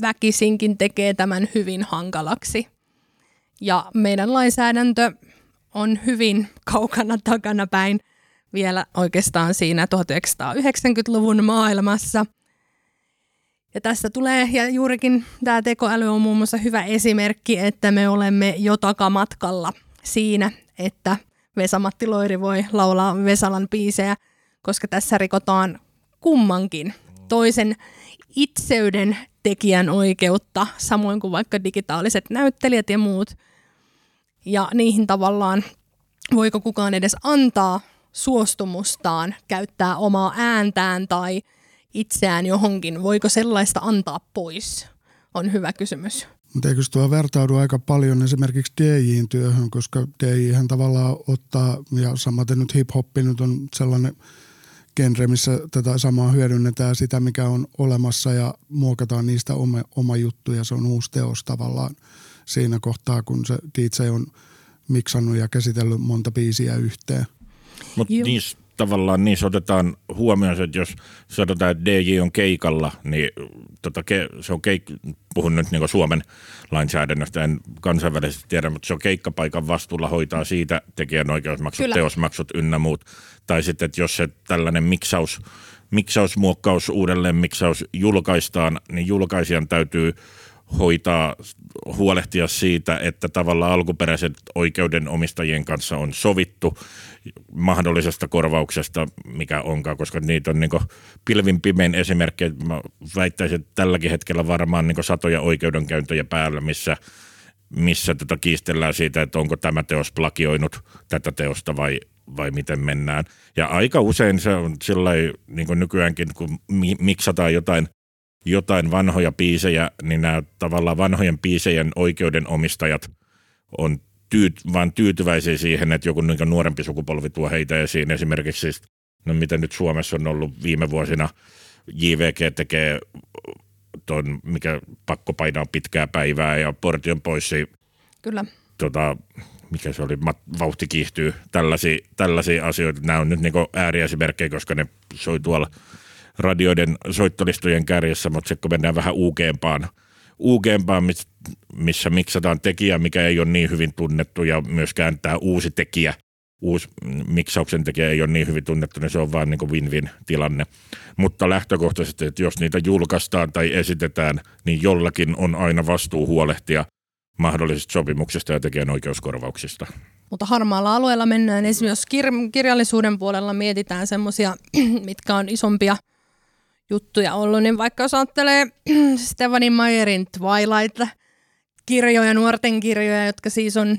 väkisinkin tekee tämän hyvin hankalaksi. Ja meidän lainsäädäntö on hyvin kaukana takana päin vielä oikeastaan siinä tuhatyhdeksänsataayhdeksänkymmentäluvun maailmassa. Ja tässä tulee, ja juurikin tämä tekoäly on muun muassa hyvä esimerkki, että me olemme jo takamatkalla siinä, että Vesa-Matti Loiri voi laulaa Vesalan biisejä, koska tässä rikotaan kummankin toisen itseyden tekijän oikeutta, samoin kuin vaikka digitaaliset näyttelijät ja muut. Ja niihin tavallaan voiko kukaan edes antaa suostumustaan, käyttää omaa ääntään tai itseään johonkin. Voiko sellaista antaa pois? On hyvä kysymys. Mutta eikö tuo vertaudu aika paljon esimerkiksi D J:n työhön, koska D J:hän tavallaan ottaa, ja samaten nyt hip-hoppi nyt on sellainen genre, missä tätä samaa hyödynnetään sitä, mikä on olemassa ja muokataan niistä oma, oma juttu ja se on uusi teos tavallaan siinä kohtaa, kun se D J on miksannut ja käsitellyt monta biisiä yhteen. Mutta niissä tavallaan niissä otetaan huomioon, että jos sanotaan, että D J on keikalla, niin tota, se on keik- puhun nyt niin Suomen lainsäädännöstä, en kansainvälisesti tiedä, mutta se on keikkapaikan vastuulla, hoitaa siitä tekijänoikeusmaksut, kyllä, teosmaksut ynnä muut. Tai sitten, että jos se tällainen miksaus, miksaus, muokkaus, uudelleen miksaus julkaistaan, niin julkaisijan täytyy hoitaa, huolehtia siitä, että tavallaan alkuperäiset oikeudenomistajien kanssa on sovittu mahdollisesta korvauksesta, mikä onkaan, koska niitä on niin kuin pilvin pimein esimerkkejä. Mä väittäisin, että tälläkin hetkellä varmaan niin kuin satoja oikeudenkäyntöjä päällä, missä, missä tota kiistellään siitä, että onko tämä teos plagioinut tätä teosta vai, vai miten mennään. Ja aika usein se on sillain, niin kuin nykyäänkin, kun miksataan jotain, jotain vanhoja biisejä, niin nämä tavallaan vanhojen biisejen oikeudenomistajat on tyyt- vaan tyytyväisiä siihen, että joku nuorempi sukupolvi tuo heitä esiin. Esimerkiksi siis, no mitä nyt Suomessa on ollut viime vuosina, J V G tekee tuon, mikä pakko painaa pitkää päivää ja portion pois. Kyllä. Tota, mikä se oli, Mat- vauhti kiihtyy, tällaisia, tällaisia asioita. Nämä on nyt niin kuin ääriesimerkkejä, koska ne soi tuolla radioiden soittolistojen kärjessä, mutta sitten kun mennään vähän uukeampaan, uukeampaan, missä miksataan tekijä, mikä ei ole niin hyvin tunnettu, ja myöskään tämä uusi tekijä, uusi miksauksen tekijä ei ole niin hyvin tunnettu, niin se on vaan niin kuin win-win tilanne. Mutta lähtökohtaisesti, että jos niitä julkaistaan tai esitetään, niin jollakin on aina vastuu huolehtia mahdollisista sopimuksista ja tekijänoikeuskorvauksista. Mutta harmaalla alueella mennään, esimerkiksi kir- kirjallisuuden puolella mietitään semmoisia, mitkä on isompia juttuja ollut, niin vaikka jos ajattelee Stephenie Meyerin Twilight-kirjoja, nuorten kirjoja, jotka siis on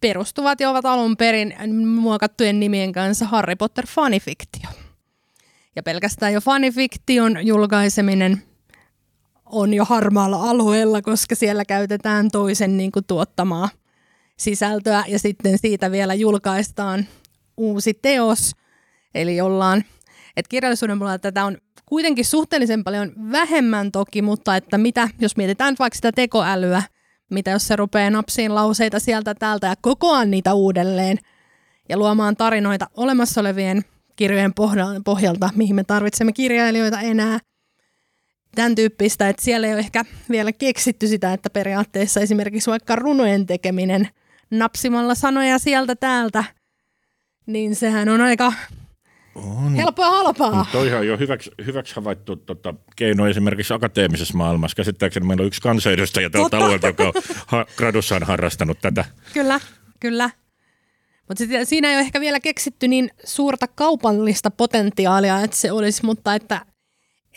perustuvat ja ovat alun perin muokattujen nimien kanssa Harry Potter-fanifiktio. Ja pelkästään jo fanifiktion julkaiseminen on jo harmaalla alueella, koska siellä käytetään toisen niin kuin tuottamaa sisältöä ja sitten siitä vielä julkaistaan uusi teos, eli jollain. Että kirjallisuuden puolella tätä on kuitenkin suhteellisen paljon vähemmän toki, mutta että mitä, jos mietitään vaikka sitä tekoälyä, Mitä jos se rupeaa napsiin lauseita sieltä täältä ja kokoaa niitä uudelleen ja luomaan tarinoita olemassa olevien kirjojen pohjalta, mihin me tarvitsemme kirjailijoita enää. Tämän tyyppistä, että siellä ei ole ehkä vielä keksitty sitä, että periaatteessa esimerkiksi vaikka runojen tekeminen napsimalla sanoja sieltä täältä, niin sehän on aika on. helppoa halpaa. Toihan jo hyväksi, hyväksi havaittu tota, keino esimerkiksi akateemisessa maailmassa. Käsittääkseni meillä on yksi kansanedustaja tältä alueelta, joka on ha- gradussaan harrastanut tätä. Kyllä, kyllä. Mutta siinä ei ole ehkä vielä keksitty niin suurta kaupallista potentiaalia, että se olisi, mutta että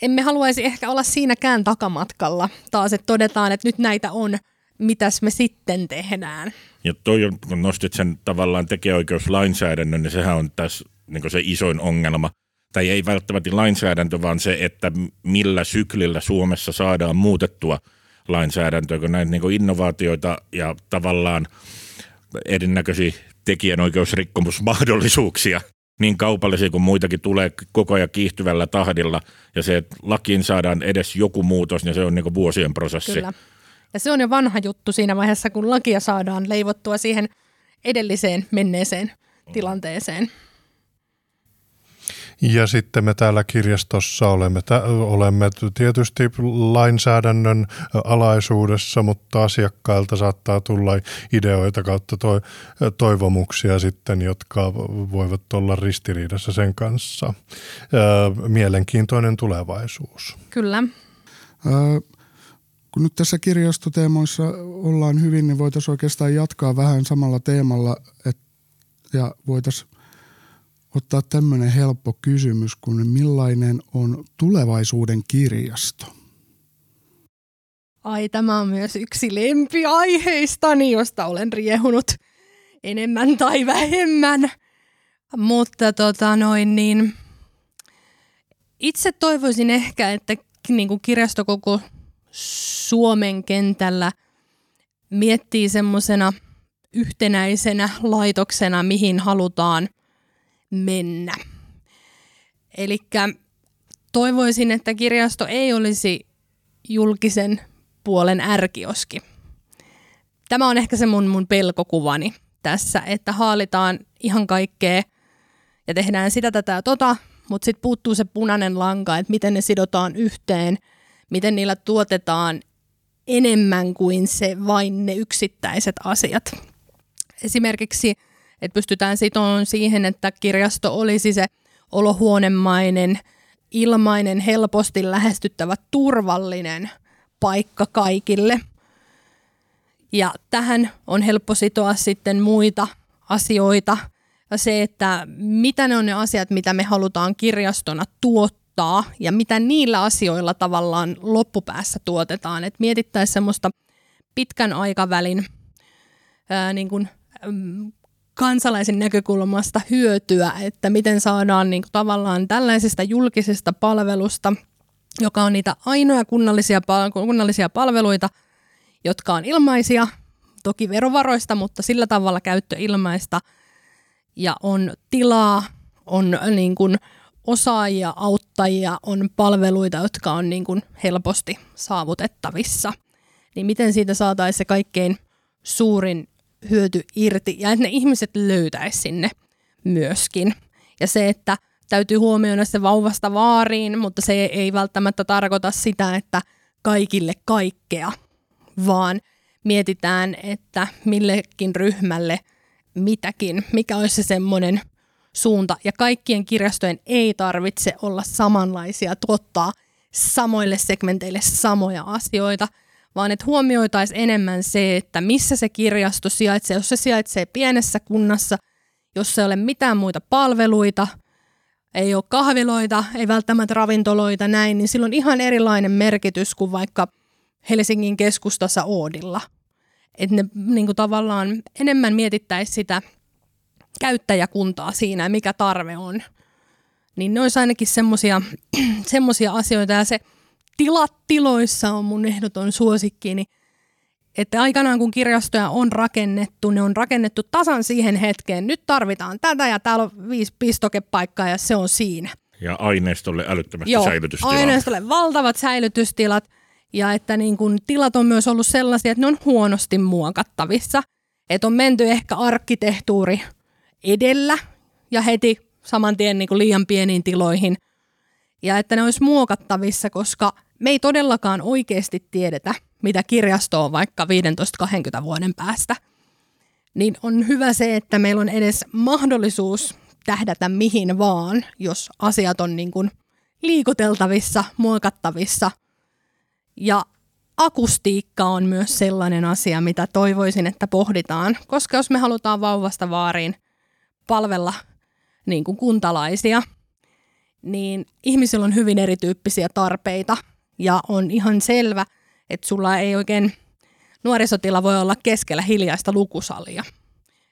emme haluaisi ehkä olla siinäkään takamatkalla. Taas, että todetaan, että nyt näitä on, mitäs me sitten tehdään. Ja toi, kun nostit sen tavallaan tekijäoikeuslainsäädännön, niin sehän on tässä niin se isoin ongelma. Tai ei välttämättä lainsäädäntö, vaan se, että millä syklillä Suomessa saadaan muutettua lainsäädäntöä, kun näitä niin innovaatioita ja tavallaan erinäköisiä tekijänoikeusrikkomusmahdollisuuksia niin kaupallisia kuin muitakin tulee koko ajan kiihtyvällä tahdilla. Ja se, että lakiin saadaan edes joku muutos, niin se on niin kuin vuosien prosessi. Kyllä. Ja se on jo vanha juttu siinä vaiheessa, kun lakia saadaan leivottua siihen edelliseen menneeseen tilanteeseen. Ja sitten me täällä kirjastossa olemme, tä- olemme tietysti lainsäädännön alaisuudessa, mutta asiakkailta saattaa tulla ideoita kautta to- toivomuksia sitten, jotka voivat olla ristiriidassa sen kanssa. Öö, mielenkiintoinen tulevaisuus. Kyllä. Öö, kun nyt tässä kirjastoteemoissa ollaan hyvin, niin voitaisiin oikeastaan jatkaa vähän samalla teemalla et, ja voitaisiin ottaa tämmöinen helppo kysymys, kun millainen on tulevaisuuden kirjasto? Ai, tämä on myös yksi lempiaiheistani, josta olen riehunut enemmän tai vähemmän. Mutta tota noin, niin itse toivoisin ehkä, että niin kuin kirjasto koko Suomen kentällä miettii semmoisena yhtenäisenä laitoksena, mihin halutaan mennä. Elikkä toivoisin, että kirjasto ei olisi julkisen puolen ärkioski. Tämä on ehkä se mun, mun pelkokuvani tässä, että haalitaan ihan kaikkea ja tehdään sitä, tätä ja tota, mutta sitten puuttuu se punainen lanka, että miten ne sidotaan yhteen, miten niillä tuotetaan enemmän kuin se vain ne yksittäiset asiat. Esimerkiksi että pystytään sitoon siihen, että kirjasto olisi se olohuonemainen, ilmainen, helposti lähestyttävä, turvallinen paikka kaikille. Ja tähän on helppo sitoa sitten muita asioita. Ja se, että mitä ne on ne asiat, mitä me halutaan kirjastona tuottaa ja mitä niillä asioilla tavallaan loppupäässä tuotetaan. Että mietittäisiin semmoista pitkän aikavälin ää, niin kuin, kansalaisen näkökulmasta hyötyä, että miten saadaan niin kuin tavallaan tällaisesta julkisesta palvelusta, joka on niitä ainoja kunnallisia, kunnallisia palveluita, jotka on ilmaisia, toki verovaroista, mutta sillä tavalla käyttö ilmaista, ja on tilaa, on niin kuin osaajia, auttajia, on palveluita, jotka on niin kuin helposti saavutettavissa. Niin miten siitä saataisiin se kaikkein suurin hyöty irti ja että ne ihmiset löytäisi sinne myöskin. Ja se, että täytyy huomioida se vauvasta vaariin, mutta se ei välttämättä tarkoita sitä, että kaikille kaikkea, vaan mietitään, että millekin ryhmälle mitäkin, mikä olisi se semmoinen suunta. Ja kaikkien kirjastojen ei tarvitse olla samanlaisia, tuottaa samoille segmenteille samoja asioita, vaan että huomioitaisiin enemmän se, että missä se kirjasto sijaitsee. Jos se sijaitsee pienessä kunnassa, jossa ei ole mitään muita palveluita, ei ole kahviloita, ei välttämättä ravintoloita, näin, niin sillä on ihan erilainen merkitys kuin vaikka Helsingin keskustassa Oodilla. Että ne niin kuin tavallaan enemmän mietittäisiin sitä käyttäjäkuntaa siinä, mikä tarve on. Niin ne olisi ainakin semmoisia asioita ja se tilat tiloissa on mun ehdoton suosikkini, että aikanaan kun kirjastoja on rakennettu, ne on rakennettu tasan siihen hetkeen. Nyt tarvitaan tätä ja täällä on viisi pistokepaikkaa ja se on siinä. Ja aineistolle älyttömästi säilytystilaa. Joo, aineistolle valtavat säilytystilat Ja että niin kun tilat on myös ollut sellaisia, että ne on huonosti muokattavissa. Että on menty ehkä arkkitehtuuri edellä ja heti saman tien niin kun liian pieniin tiloihin. Ja että ne olisi muokattavissa, koska me ei todellakaan oikeasti tiedetä, mitä kirjasto on vaikka viisitoista kaksikymmentä vuoden päästä. Niin on hyvä se, että meillä on edes mahdollisuus tähdätä mihin vaan, jos asiat on niin kuin liikuteltavissa, muokattavissa. Ja akustiikka on myös sellainen asia, mitä toivoisin, että pohditaan, koska jos me halutaan vauvasta vaariin palvella niin kuin kuntalaisia, niin ihmisillä on hyvin erityyppisiä tarpeita ja on ihan selvä, että sulla ei oikein nuorisotila voi olla keskellä hiljaista lukusalia.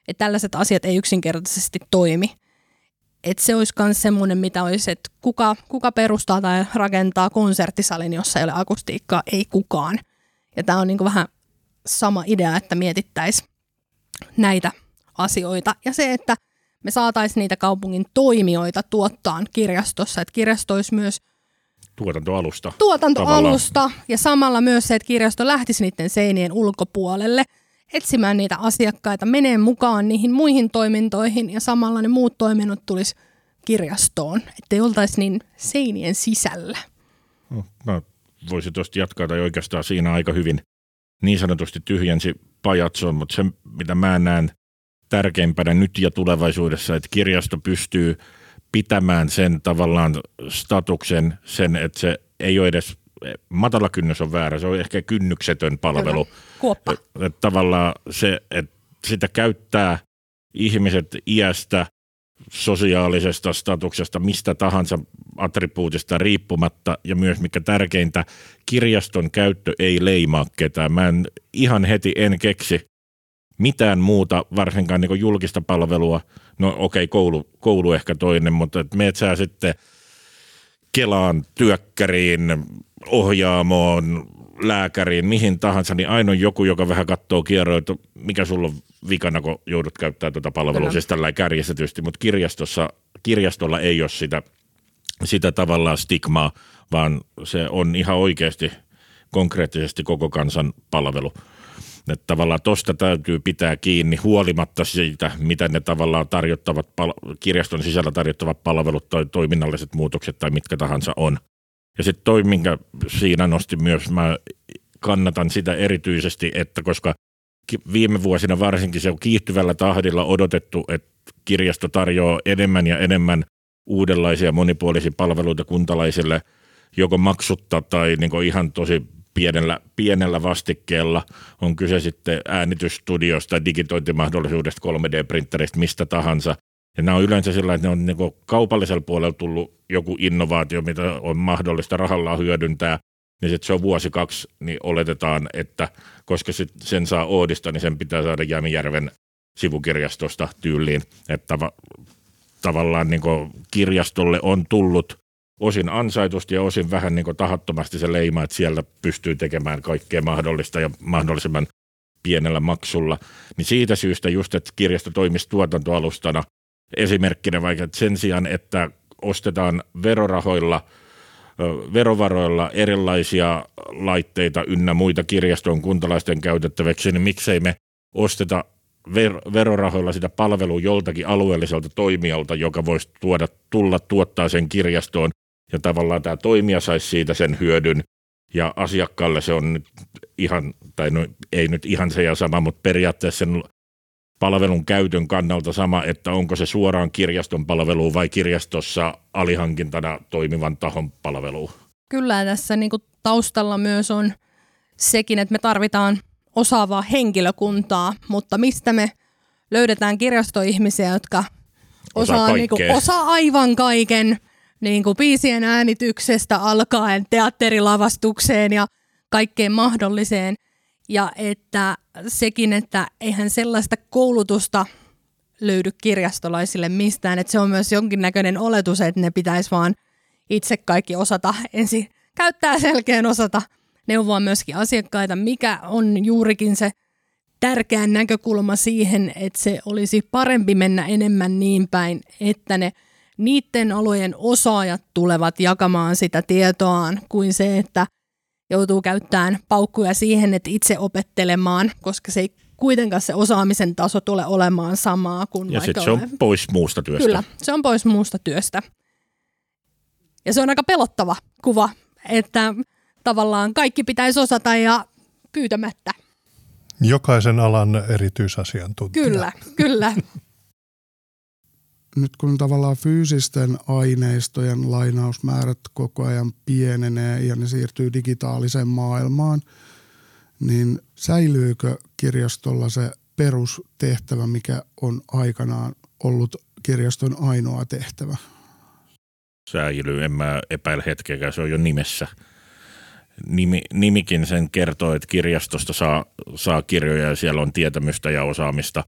Et tällaiset asiat ei yksinkertaisesti toimi. Et se olisi myös semmoinen, mitä olisi, että kuka, kuka perustaa tai rakentaa konserttisalin, jossa ei ole akustiikkaa, ei kukaan. Ja tämä on niinku vähän sama idea, että mietittäisiin näitä asioita. Ja se, että me saataisiin niitä kaupungin toimijoita tuottaa kirjastossa, että kirjasto olisi myös tuotantoalusta. Tuotantoalusta tavallaan. Ja samalla myös se, että kirjasto lähtisi niiden seinien ulkopuolelle etsimään niitä asiakkaita, menee mukaan niihin muihin toimintoihin ja samalla ne muut toiminnot tulisi kirjastoon, ettei oltaisi niin seinien sisällä. No, mä voisin tuosta jatkaa, tai oikeastaan siinä aika hyvin niin sanotusti tyhjensi pajatson, mutta se mitä mä näen tärkeimpänä nyt ja tulevaisuudessa, että kirjasto pystyy pitämään sen tavallaan statuksen, sen, että se ei ole edes, matala kynnys on väärä, se on ehkä kynnyksetön palvelu. Kyllä. Kuoppa. Että tavallaan se, että sitä käyttää ihmiset iästä, sosiaalisesta statuksesta, mistä tahansa attribuutista riippumatta ja myös mikä tärkeintä, kirjaston käyttö ei leimaa ketään. Mä en, ihan heti en keksi mitään muuta, varsinkaan niin kuin julkista palvelua, no okei, okay, koulu, koulu ehkä toinen, mutta meet sä sitten Kelaan, työkkäriin, ohjaamoon, lääkäriin, mihin tahansa, niin aina on joku, joka vähän katsoo kierroa, että mikä sulla on vikana, kun joudut käyttämään tuota palvelua, siis tällä kärjestetysti, mutta kirjastossa, kirjastolla ei ole sitä, sitä tavallaan stigmaa, vaan se on ihan oikeasti konkreettisesti koko kansan palvelu. Että tavallaan tuosta täytyy pitää kiinni huolimatta siitä, mitä ne tavallaan tarjottavat, kirjaston sisällä tarjottavat palvelut tai toiminnalliset muutokset tai mitkä tahansa on. Ja sitten toi, minkä Siina nosti myös, mä kannatan sitä erityisesti, että koska viime vuosina varsinkin se on kiihtyvällä tahdilla odotettu, että kirjasto tarjoaa enemmän ja enemmän uudenlaisia monipuolisia palveluita kuntalaisille, joko maksutta tai niinku ihan tosi Pienellä, pienellä vastikkeella, on kyse sitten äänitysstudiosta, digitointimahdollisuudesta, kolme D-printteristä, mistä tahansa. Ja nämä on yleensä sillä, että ne on niin kuin kaupallisella puolella tullut joku innovaatio, mitä on mahdollista rahalla hyödyntää, niin sitten se on vuosi kaksi, niin oletetaan, että koska sit sen saa Oodista, niin sen pitää saada Jämijärven sivukirjastosta tyyliin. Että va- tavallaan niin kuin kirjastolle on tullut osin ansaitusti ja osin vähän niin kuin tahattomasti se leima, että siellä pystyy tekemään kaikkea mahdollista ja mahdollisimman pienellä maksulla. Niin siitä syystä just, että kirjasto toimisi tuotantoalustana esimerkkinä vaikka sen sijaan, että ostetaan verorahoilla, verovaroilla erilaisia laitteita ynnä muita kirjaston kuntalaisten käytettäväksi, niin miksei me osteta Ver- verorahoilla sitä palvelua joltakin alueelliselta toimijalta, joka voisi tuoda, tulla tuottaa sen kirjastoon ja tavallaan tämä toimija saisi siitä sen hyödyn ja asiakkaalle se on nyt ihan, tai no, ei nyt ihan se ja sama, mutta periaatteessa sen palvelun käytön kannalta sama, että onko se suoraan kirjaston palvelu vai kirjastossa alihankintana toimivan tahon palvelu. Kyllä tässä niin kuin taustalla myös on sekin, että me tarvitaan osaavaa henkilökuntaa, mutta mistä me löydetään kirjastoihmisiä, jotka osaa, osaa, niinku, osaa aivan kaiken niinku biisien äänityksestä alkaen teatterilavastukseen ja kaikkeen mahdolliseen. Ja että sekin, että eihän sellaista koulutusta löydy kirjastolaisille mistään, että se on myös jonkinnäköinen oletus, että ne pitäisi vaan itse kaikki osata, ensin käyttää selkeän osata. Neuvoa myöskin asiakkaita, mikä on juurikin se tärkeä näkökulma siihen, että se olisi parempi mennä enemmän niin päin, että ne niiden alojen osaajat tulevat jakamaan sitä tietoaan, kuin se, että joutuu käyttämään paukkuja siihen, että itse opettelemaan, koska se ei kuitenkaan se osaamisen taso tulee olemaan samaa kuin ja vaikka... Ja se on pois muusta työstä. Kyllä, se on pois muusta työstä. Ja se on aika pelottava kuva, että tavallaan kaikki pitäisi osata ja pyytämättä. Jokaisen alan erityisasiantuntija. Kyllä, kyllä. Nyt kun tavallaan fyysisten aineistojen lainausmäärät koko ajan pienenee ja ne siirtyy digitaaliseen maailmaan, niin säilyykö kirjastolla se perustehtävä, mikä on aikanaan ollut kirjaston ainoa tehtävä? Säilyy, en mä epäile hetkeäkään, se on jo nimessä. Nimi, nimikin sen kertoo, että kirjastosta saa, saa kirjoja ja siellä on tietämystä ja osaamista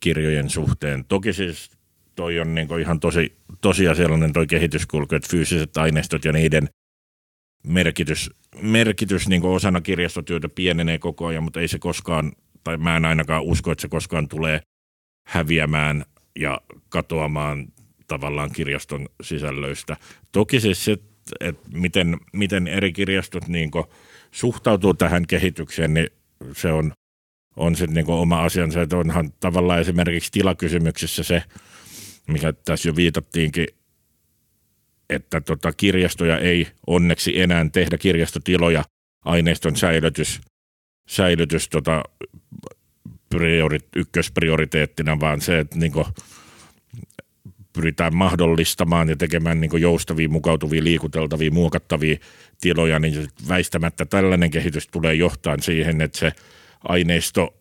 kirjojen suhteen. Toki siis toi on niin kuin ihan tosi, tosiasiallinen toi kehityskulku, että fyysiset aineistot ja niiden merkitys, merkitys niin kuin osana kirjastotyötä pienenee koko ajan, mutta ei se koskaan, tai mä en ainakaan usko, että se koskaan tulee häviämään ja katoamaan tavallaan kirjaston sisällöistä. Toki siis se, että miten, miten eri kirjastot niin kuin suhtautuu tähän kehitykseen, niin se on, on sitten niin kuin oma asiansa, että onhan tavallaan esimerkiksi tilakysymyksessä se, mikä tässä jo viitattiinkin, että tota kirjastoja ei onneksi enää tehdä kirjastotiloja, aineiston säilytys, säilytys tota priori, ykkösprioriteettina, vaan se, että niinku pyritään mahdollistamaan ja tekemään niinku joustavia, mukautuvia, liikuteltavia, muokattavia tiloja, niin väistämättä tällainen kehitys tulee johtamaan siihen, että se aineisto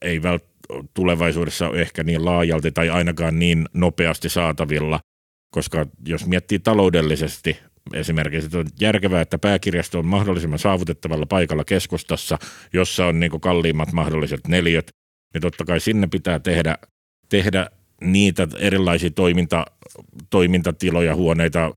ei välttämättä tulevaisuudessa on ehkä niin laajalti tai ainakaan niin nopeasti saatavilla, koska jos miettii taloudellisesti esimerkiksi, että on järkevää, että pääkirjasto on mahdollisimman saavutettavalla paikalla keskustassa, jossa on niin kuin kalliimmat mahdolliset neliöt, niin totta kai sinne pitää tehdä, tehdä niitä erilaisia toiminta, toimintatiloja, huoneita,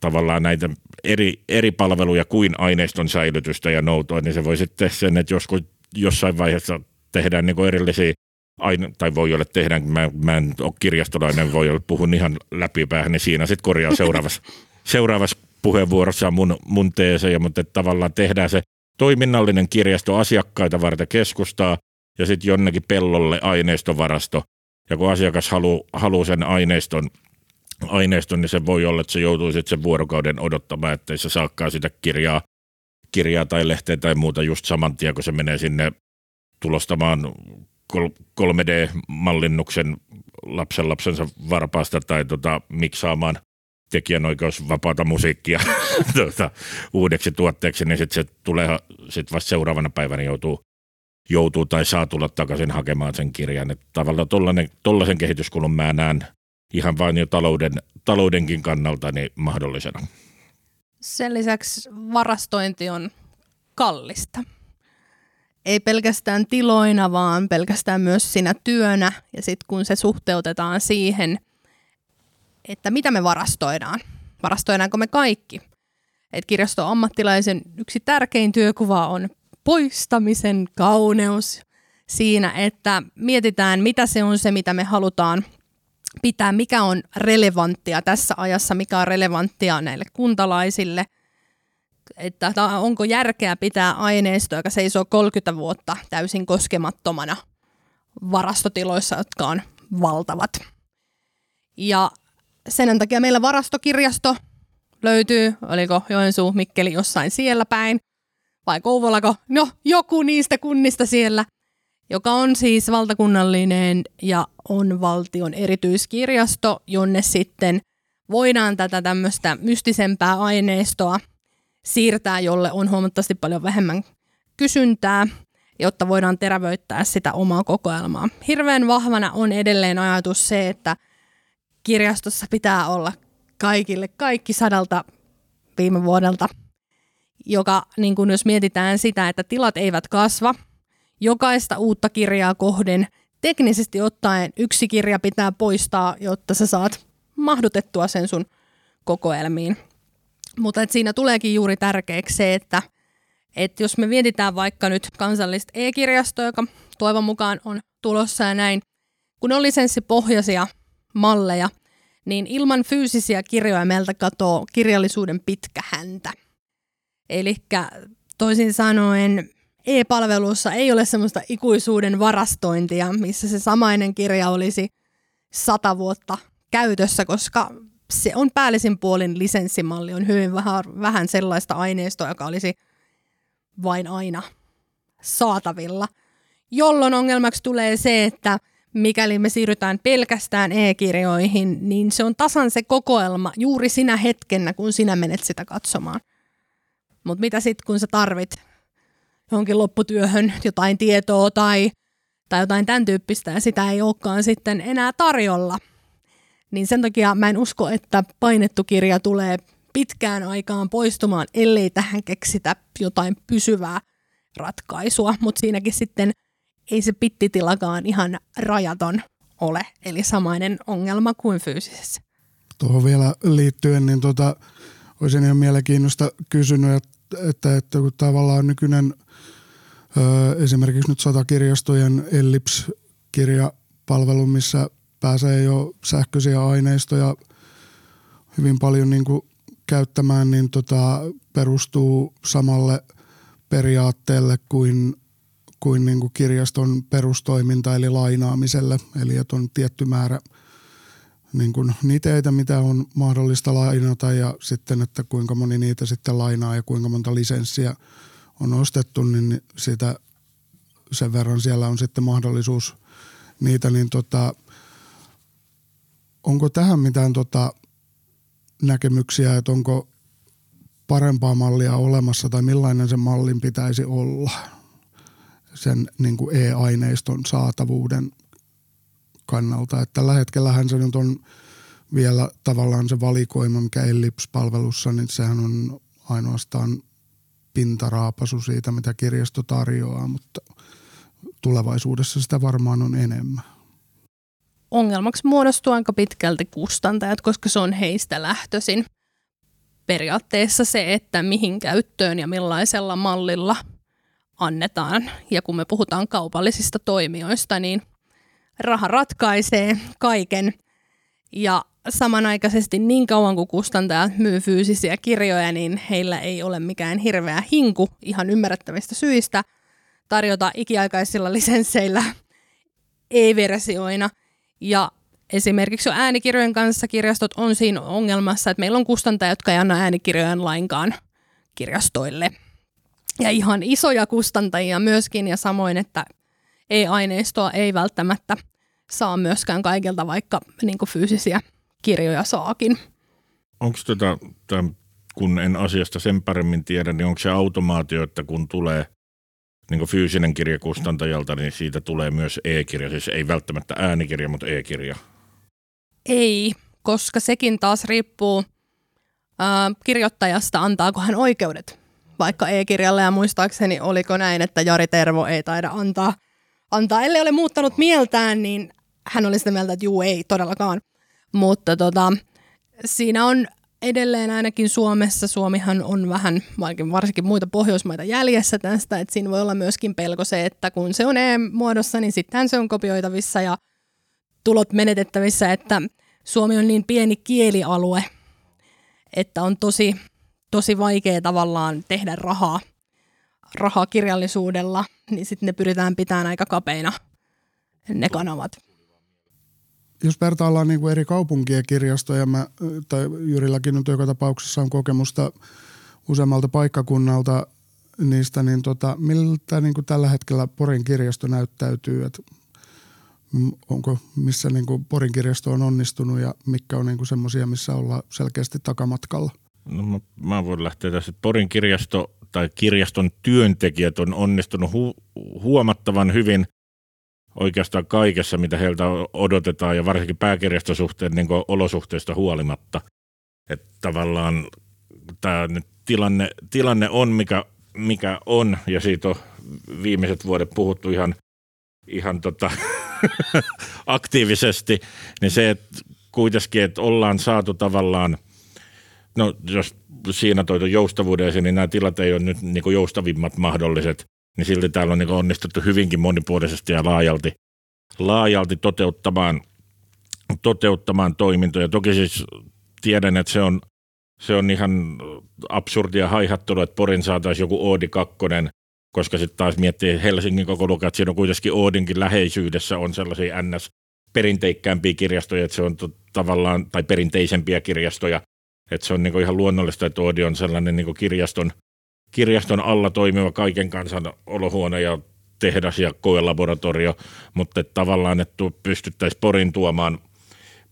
tavallaan näitä eri, eri palveluja kuin aineiston säilytystä ja noutoa, niin se voi sitten tehdä sen, että joskus, jossain vaiheessa tehdään niin kuin erillisiä, aine- tai voi olla tehdään, mä, mä en ole kirjastolainen, voi olla puhun ihan läpipäähän, niin siinä sitten korjaa seuraavassa, seuraavassa puheenvuorossa mun, mun teesejä, mutta tavallaan tehdään se toiminnallinen kirjasto asiakkaita varten keskustaa ja sitten jonnekin pellolle aineistovarasto. Ja kun asiakas haluaa haluu sen aineiston, aineiston, niin se voi olla, että se joutuu sitten sen vuorokauden odottamaan, ettei se saakaan sitä kirjaa, kirjaa tai lehteä tai muuta just saman tien, kun se menee sinne tulostamaan kolme D-mallinnuksen lapsen lapsensa varpaasta tai tota, miksaamaan tekijänoikeusvapaata musiikkia tuota, uudeksi tuotteeksi, niin sitten se tulee sit vasta seuraavana päivänä joutuu, joutuu tai saa tulla takaisin hakemaan sen kirjan. Et tavallaan tollaisen kehityskulun mä näen ihan vain jo talouden, taloudenkin kannalta niin mahdollisena. Sen lisäksi varastointi on kallista. Ei pelkästään tiloina, vaan pelkästään myös siinä työnä ja sitten kun se suhteutetaan siihen, että mitä me varastoidaan. Varastoidaanko me kaikki? Et kirjastoammattilaisen yksi tärkein työkuva on poistamisen kauneus siinä, että mietitään mitä se on se, mitä me halutaan pitää, mikä on relevanttia tässä ajassa, mikä on relevanttia näille kuntalaisille. Että onko järkeä pitää aineistoa, joka seisoo kolmekymmentä vuotta täysin koskemattomana varastotiloissa, jotka on valtavat. Ja sen takia meillä varastokirjasto löytyy, oliko Joensuu, Mikkeli jossain siellä päin, vai Kouvolako, no joku niistä kunnista siellä, joka on siis valtakunnallinen ja on valtion erityiskirjasto, jonne sitten voidaan tätä tämmöistä mystisempää aineistoa siirtää, jolle on huomattavasti paljon vähemmän kysyntää, jotta voidaan terävöittää sitä omaa kokoelmaa. Hirveän vahvana on edelleen ajatus se, että kirjastossa pitää olla kaikille kaikki sadalta viime vuodelta, joka niin kun jos mietitään sitä, että tilat eivät kasva, jokaista uutta kirjaa kohden teknisesti ottaen yksi kirja pitää poistaa, jotta sä saat mahdutettua sen sun kokoelmiin. Mutta siinä tuleekin juuri tärkeäksi se, että et jos me mietitään vaikka nyt kansallista e-kirjastoa, joka toivon mukaan on tulossa ja näin, kun on lisenssipohjaisia malleja, niin ilman fyysisiä kirjoja meiltä katoo kirjallisuuden pitkä häntä. Elikkä toisin sanoen e-palvelussa ei ole semmoista ikuisuuden varastointia, missä se samainen kirja olisi sata vuotta käytössä, koska se on päällisin puolin lisenssimalli. On hyvin vähän sellaista aineistoa, joka olisi vain aina saatavilla, jolloin ongelmaksi tulee se, että mikäli me siirrytään pelkästään e-kirjoihin, niin se on tasan se kokoelma juuri sinä hetkenä, kun sinä menet sitä katsomaan. Mutta mitä sitten, kun sä tarvit johonkin lopputyöhön jotain tietoa tai, tai jotain tämän tyyppistä, ja sitä ei olekaan sitten enää tarjolla. Niin sen takia mä en usko, että painettu kirja tulee pitkään aikaan poistumaan, ellei tähän keksitä jotain pysyvää ratkaisua, mutta siinäkin sitten ei se pittitilakaan ihan rajaton ole, eli samainen ongelma kuin fyysisessä. Tuohon vielä liittyen, niin tota, olisin ihan mielenkiinnosta kysynyt, että, että, että kun tavallaan nykyinen ö, esimerkiksi nyt Satakirjastojen Ellips-kirjapalvelu, missä pääsee jo sähköisiä aineistoja hyvin paljon niin kuin käyttämään, niin tota, perustuu samalle periaatteelle kuin kuin, niin kuin kirjaston perustoiminta eli lainaamiselle. Eli että on tietty määrä niin kuin niteitä, mitä on mahdollista lainata ja sitten, että kuinka moni niitä sitten lainaa ja kuinka monta lisenssiä on ostettu, niin sitä sen verran siellä on sitten mahdollisuus niitä. Niin tota, onko tähän mitään tota näkemyksiä, että onko parempaa mallia olemassa tai millainen sen mallin pitäisi olla sen niin kuin e-aineiston saatavuuden kannalta? Että tällä hetkellähän se nyt on vielä tavallaan se valikoima, mikä Ellips-palvelussa, niin sehän on ainoastaan pintaraapasu siitä, mitä kirjasto tarjoaa, mutta tulevaisuudessa sitä varmaan on enemmän. Ongelmaksi muodostuu aika pitkälti kustantajat, koska se on heistä lähtöisin. Periaatteessa se, että mihin käyttöön ja millaisella mallilla annetaan. Ja kun me puhutaan kaupallisista toimijoista, niin raha ratkaisee kaiken. Ja samanaikaisesti niin kauan kuin kustantajat myy fyysisiä kirjoja, niin heillä ei ole mikään hirveä hinku ihan ymmärrettävistä syistä tarjota ikiaikaisilla lisensseillä e-versioina. Ja esimerkiksi jo äänikirjojen kanssa kirjastot on siinä ongelmassa, että meillä on kustantajat, jotka ei anna äänikirjojen lainkaan kirjastoille. Ja ihan isoja kustantajia myöskin, ja samoin, että e-aineistoa ei välttämättä saa myöskään kaikilta, vaikka niin kuin fyysisiä kirjoja saakin. Onko tätä, kun en asiasta sen paremmin tiedä, niin onko se automaatio, että kun tulee niin fyysinen kirja kustantajalta, niin siitä tulee myös e-kirja, siis ei välttämättä äänikirja, mutta e-kirja? Ei, koska sekin taas riippuu äh, kirjoittajasta, antaako hän oikeudet vaikka e-kirjalle, ja muistaakseni oliko näin, että Jari Tervo ei taida antaa, antaa. Ellei ole muuttanut mieltään, niin hän oli sitä mieltä, että juu, ei todellakaan. Mutta tota, siinä on edelleen ainakin Suomessa, Suomihan on vähän varsinkin muita Pohjoismaita jäljessä tästä, että siinä voi olla myöskin pelko se, että kun se on e-muodossa, niin sittenhän se on kopioitavissa ja tulot menetettävissä, että Suomi on niin pieni kielialue, että on tosi... tosi vaikea tavallaan tehdä rahaa, rahaa kirjallisuudella, niin sitten ne pyritään pitämään aika kapeina ne kanavat. Jos vertaillaan niin kuin eri kaupunkien kirjastoja, mä, tai Jyrilläkin nyt joka tapauksessa on kokemusta useammalta paikkakunnalta niistä, niin tota, miltä niin kuin tällä hetkellä Porin kirjasto näyttäytyy? Et onko missä niin kuin Porin kirjasto on onnistunut ja mitkä on niin kuin semmoisia, missä ollaan selkeästi takamatkalla? No mä, mä voin lähteä tässä, että Porin kirjasto tai kirjaston työntekijät on onnistunut hu- huomattavan hyvin oikeastaan kaikessa, mitä heiltä odotetaan, ja varsinkin pääkirjastosuhteen niin kuin olosuhteista huolimatta. Että tavallaan tämä nyt tilanne, tilanne on, mikä, mikä on, ja siitä on viimeiset vuodet puhuttu ihan, ihan tota aktiivisesti, niin se, että kuitenkin, että ollaan saatu tavallaan, no jos siinä toi tuon joustavuuden esiin, niin nämä tilat ei ole nyt niin kuin joustavimmat mahdolliset, niin silti täällä on niin kuin onnistuttu hyvinkin monipuolisesti ja laajalti, laajalti toteuttamaan, toteuttamaan toimintoja. Toki siis tiedän, että se on se on ihan absurdia haihattelua, että Porin saataisiin joku Oodi kakkonen, koska sitten taas miettii Helsingin koko luokka, että siinä on kuitenkin Oodinkin läheisyydessä on sellaisia ns. Perinteikkäämpiä kirjastoja, että se on to, tavallaan, tai perinteisempiä kirjastoja, että se on niinku ihan luonnollista, että Oodi on sellainen niinku kirjaston, kirjaston alla toimiva kaiken kansan olohuone ja tehdas ja koelaboratorio, mutta että tavallaan, että pystyttäisiin Porin tuomaan,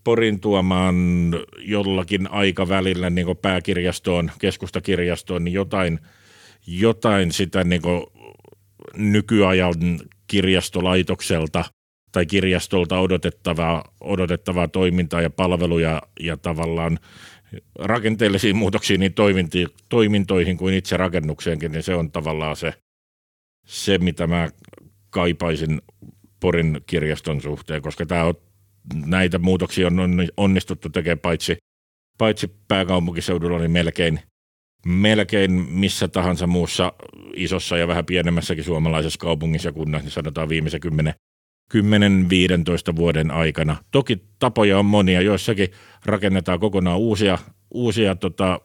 Porin tuomaan jollakin aikavälillä niinku pääkirjastoon, keskustakirjastoon, niin jotain, jotain sitä niinku nykyajan kirjastolaitokselta tai kirjastolta odotettavaa, odotettavaa toimintaa ja palveluja ja tavallaan rakenteellisiin muutoksiin niin toiminti, toimintoihin kuin itse rakennukseenkin, niin se on tavallaan se, se mitä mä kaipaisin Porin kirjaston suhteen, koska tää on, näitä muutoksia on onnistuttu tekemään paitsi, paitsi pääkaupunkiseudulla, niin melkein, melkein missä tahansa muussa isossa ja vähän pienemmässäkin suomalaisessa kaupungissa ja kunnassa, niin sanotaan viimeisen kymmenen kymmenen viisitoista vuoden aikana. Toki tapoja on monia, joissakin rakennetaan kokonaan uusia, uusia tota,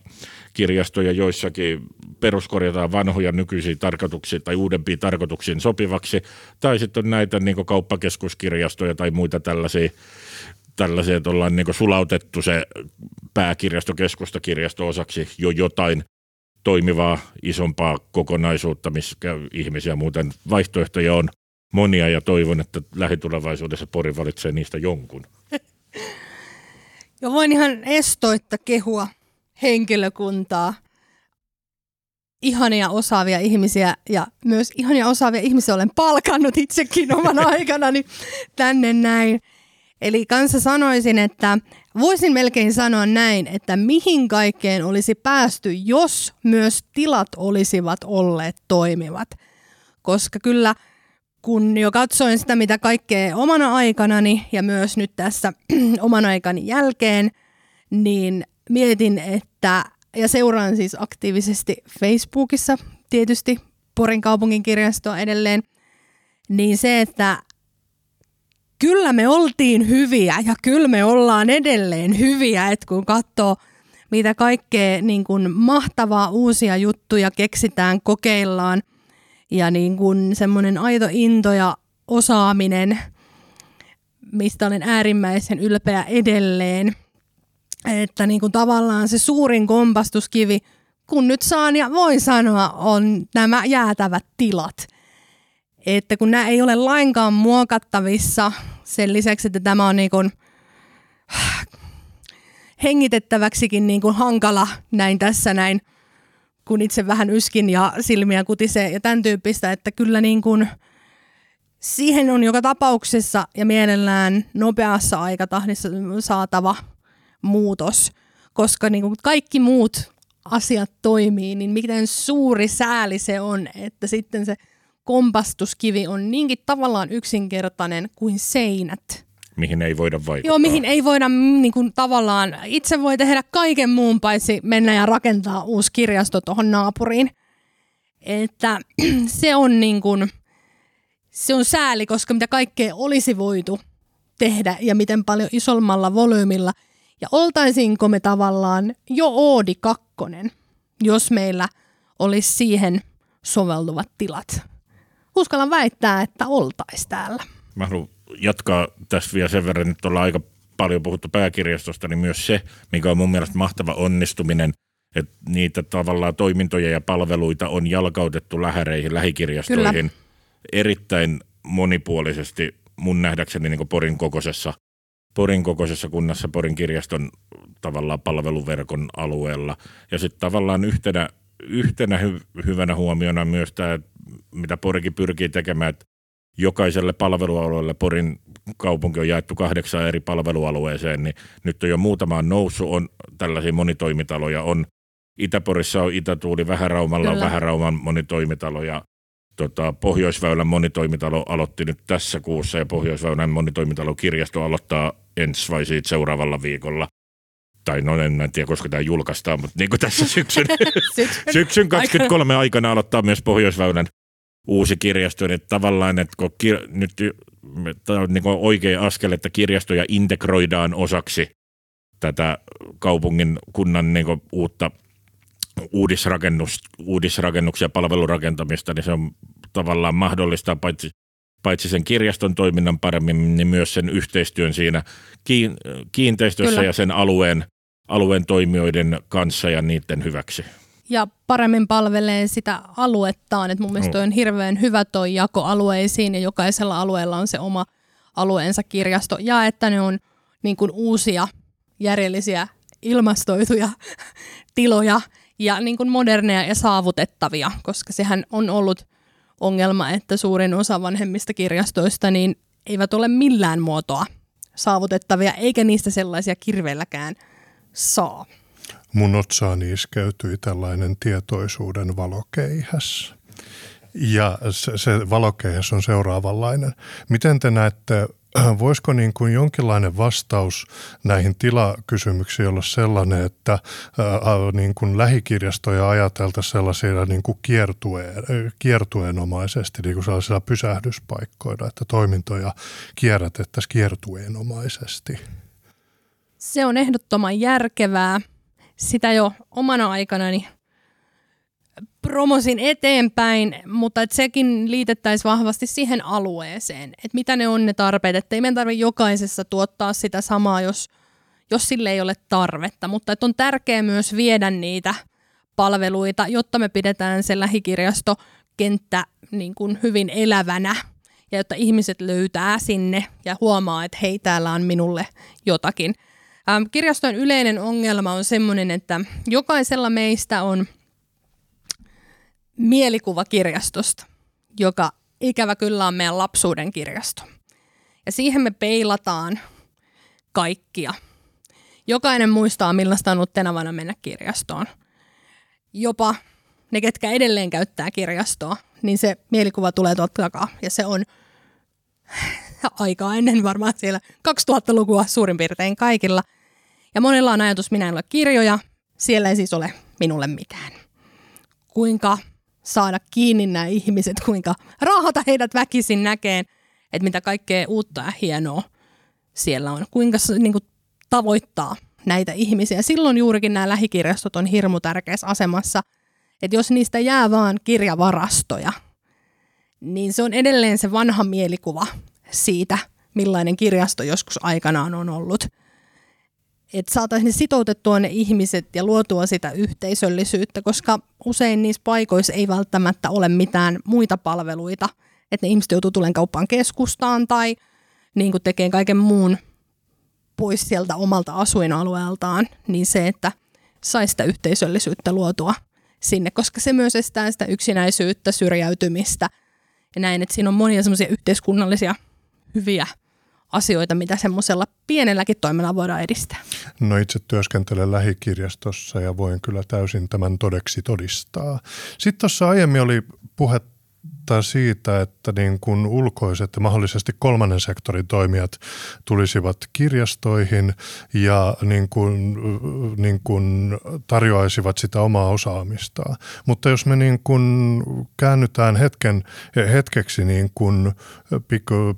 kirjastoja, joissakin peruskorjataan vanhoja nykyisiä tarkoituksia tai uudempiin tarkoituksiin sopivaksi, tai sitten on näitä niin kauppakeskuskirjastoja tai muita tällaisia, tällaisia että ollaan niin sulautettu se pääkirjasto, keskustakirjasto osaksi jo jotain toimivaa, isompaa kokonaisuutta, missä ihmisiä muuten vaihtoehtoja on monia ja toivon, että lähitulevaisuudessa Pori valitsee niistä jonkun. Ja voin ihan estoitta kehua henkilökuntaa. Ihania osaavia ihmisiä ja myös ihania osaavia ihmisiä olen palkannut itsekin oman aikanani tänne näin. Eli kanssa sanoisin, että voisin melkein sanoa näin, että mihin kaikkeen olisi päästy, jos myös tilat olisivat olleet toimivat. Koska kyllä kun jo katsoin sitä, mitä kaikkea omana aikanani ja myös nyt tässä oman aikani jälkeen, niin mietin, että, ja seuraan siis aktiivisesti Facebookissa tietysti Porin kaupunginkirjastoa edelleen, niin se, että kyllä me oltiin hyviä ja kyllä me ollaan edelleen hyviä, että kun katsoo mitä kaikkea niin kuin mahtavaa uusia juttuja keksitään, kokeillaan, ja niin kuin semmoinen aito into ja osaaminen, mistä olen äärimmäisen ylpeä edelleen. Että niin kuin tavallaan se suurin kompastuskivi, kun nyt saan ja voin sanoa, on nämä jäätävät tilat. Että kun nämä ei ole lainkaan muokattavissa, sen lisäksi, että tämä on niin kuin hengitettäväksikin niin kuin hankala näin tässä näin. Kun itse vähän yskin ja silmiä kutisee ja tämän tyyppistä, että kyllä niin kuin siihen on joka tapauksessa ja mielellään nopeassa aikatahdissa saatava muutos, koska niin kuin kaikki muut asiat toimii, niin miten suuri sääli se on, että sitten se kompastuskivi on niinkin tavallaan yksinkertainen kuin seinät. Mihin ei voida vaikuttaa. Joo, mihin ei voida niin kuin, tavallaan, itse voi tehdä kaiken muun paitsi mennä ja rakentaa uusi kirjasto tuohon naapuriin. Että se on, niin kuin, se on sääli, koska mitä kaikkea olisi voitu tehdä ja miten paljon isommalla volyymilla. Ja oltaisinko me tavallaan jo Oodi kakkonen, jos meillä olisi siihen soveltuvat tilat. Uskallan väittää, että oltaisiin täällä. Mä haluan jatkaa tässä vielä sen verran, että ollaan aika paljon puhuttu pääkirjastosta, niin myös se, mikä on mun mielestä mahtava onnistuminen, että niitä tavallaan toimintoja ja palveluita on jalkautettu lähäreihin, lähikirjastoihin Kyllä. erittäin monipuolisesti mun nähdäkseni niin kuin Porin kokoisessa, Porin kokoisessa kunnassa, Porin kirjaston tavallaan palveluverkon alueella. Ja sitten tavallaan yhtenä, yhtenä hy- hyvänä huomiona myös tämä, mitä Porikin pyrkii tekemään, että jokaiselle palvelualueelle Porin kaupunki on jaettu kahdeksaan eri palvelualueeseen, niin nyt on jo muutamaan noussut, on tällaisia monitoimitaloja, on Itäporissa on Itätuuli, Vähäraumalla Kyllä. on Vähärauman monitoimitalo ja tota, Pohjoisväylän monitoimitalo aloitti nyt tässä kuussa ja Pohjoisväylän monitoimitalokirjasto aloittaa ensi vai siitä seuraavalla viikolla. Tai no en, en tiedä, koska tämä julkaistaan, mutta niin kuin tässä syksyn, syksyn kaksikymmentäkolme aikana aloittaa myös Pohjoisväylän uusi kirjasto, että tavallaan, että kun kir- nyt tämä on niin oikea askel, että kirjastoja integroidaan osaksi tätä kaupungin kunnan niin kuin uutta uudisrakennuksia, palvelurakentamista, niin se on tavallaan mahdollistaa paitsi, paitsi sen kirjaston toiminnan paremmin, niin myös sen yhteistyön siinä kiinteistössä Kyllä. ja sen alueen, alueen toimijoiden kanssa ja niiden hyväksi. Ja paremmin palvelee sitä aluettaan, että mun mielestä toi on hirveän hyvä toi jako alueisiin ja jokaisella alueella on se oma alueensa kirjasto ja että ne on niin kuin uusia järjellisiä ilmastoituja tiloja ja niin kuin moderneja ja saavutettavia, koska sehän on ollut ongelma, että suurin osa vanhemmista kirjastoista niin eivät ole millään muotoa saavutettavia eikä niistä sellaisia kirveelläkään saa. Mun otsaani iskeytyi tällainen tietoisuuden valokeihäs. Ja se, se valokeihäs on seuraavanlainen. Miten te näette, voisiko niin kuin jonkinlainen vastaus näihin tilakysymyksiin olla sellainen, että ää, niin kuin lähikirjastoja ajateltaisiin sellaisilla niin kuin kiertueen, kiertueenomaisesti, niin kuin sellaisilla pysähdyspaikkoilla, että toimintoja kierrätettäisiin kiertueenomaisesti? Se on ehdottoman järkevää. Sitä jo omana aikanani promosin eteenpäin, mutta et sekin liitettäisiin vahvasti siihen alueeseen, että mitä ne on ne tarpeet, että ei meidän tarvitse jokaisessa tuottaa sitä samaa, jos, jos sille ei ole tarvetta, mutta et on tärkeää myös viedä niitä palveluita, jotta me pidetään se lähikirjastokenttä niin kuin hyvin elävänä ja jotta ihmiset löytää sinne ja huomaa, että hei, täällä on minulle jotakin. Ähm, kirjastojen yleinen ongelma on semmoinen, että jokaisella meistä on mielikuva kirjastosta, joka ikävä kyllä on meidän lapsuuden kirjasto. Ja siihen me peilataan kaikkia. Jokainen muistaa, millaista on ollut tänä vuonna mennä kirjastoon. Jopa ne, ketkä edelleen käyttää kirjastoa, niin se mielikuva tulee tuolta takaa. Ja se on aikaa ennen varmaan siellä kaksituhattalukua suurin piirtein kaikilla. Ja monella on ajatus, minä en ole kirjoja, siellä ei siis ole minulle mitään. Kuinka saada kiinni nämä ihmiset, kuinka raahata heidät väkisin näkeen, että mitä kaikkea uutta ja hienoa siellä on. Kuinka niin kuin, tavoittaa näitä ihmisiä. Silloin juurikin nämä lähikirjastot on hirmu tärkeässä asemassa, että jos niistä jää vaan kirjavarastoja, niin se on edelleen se vanha mielikuva siitä, millainen kirjasto joskus aikanaan on ollut. Että saataisiin sitoutettua ne ihmiset ja luotua sitä yhteisöllisyyttä, koska usein niissä paikoissa ei välttämättä ole mitään muita palveluita. Että ne ihmiset joutuu tulemaan kauppaan keskustaan tai niin kuin tekee kaiken muun pois sieltä omalta asuinalueeltaan, niin se, että saisi sitä yhteisöllisyyttä luotua sinne, koska se myös estää sitä yksinäisyyttä, syrjäytymistä ja näin, että siinä on monia semmoisia yhteiskunnallisia hyviä asioita, mitä semmoisella pienelläkin toimella voidaan edistää. No itse työskentelen lähikirjastossa ja voin kyllä täysin tämän todeksi todistaa. Sitten tuossa aiemmin oli puhetta siitä, että niin kuin ulkoiset ja mahdollisesti kolmannen sektorin toimijat tulisivat kirjastoihin ja niin kuin, niin kuin tarjoaisivat sitä omaa osaamistaan. Mutta jos me niin kuin käännytään hetken, hetkeksi niin kuin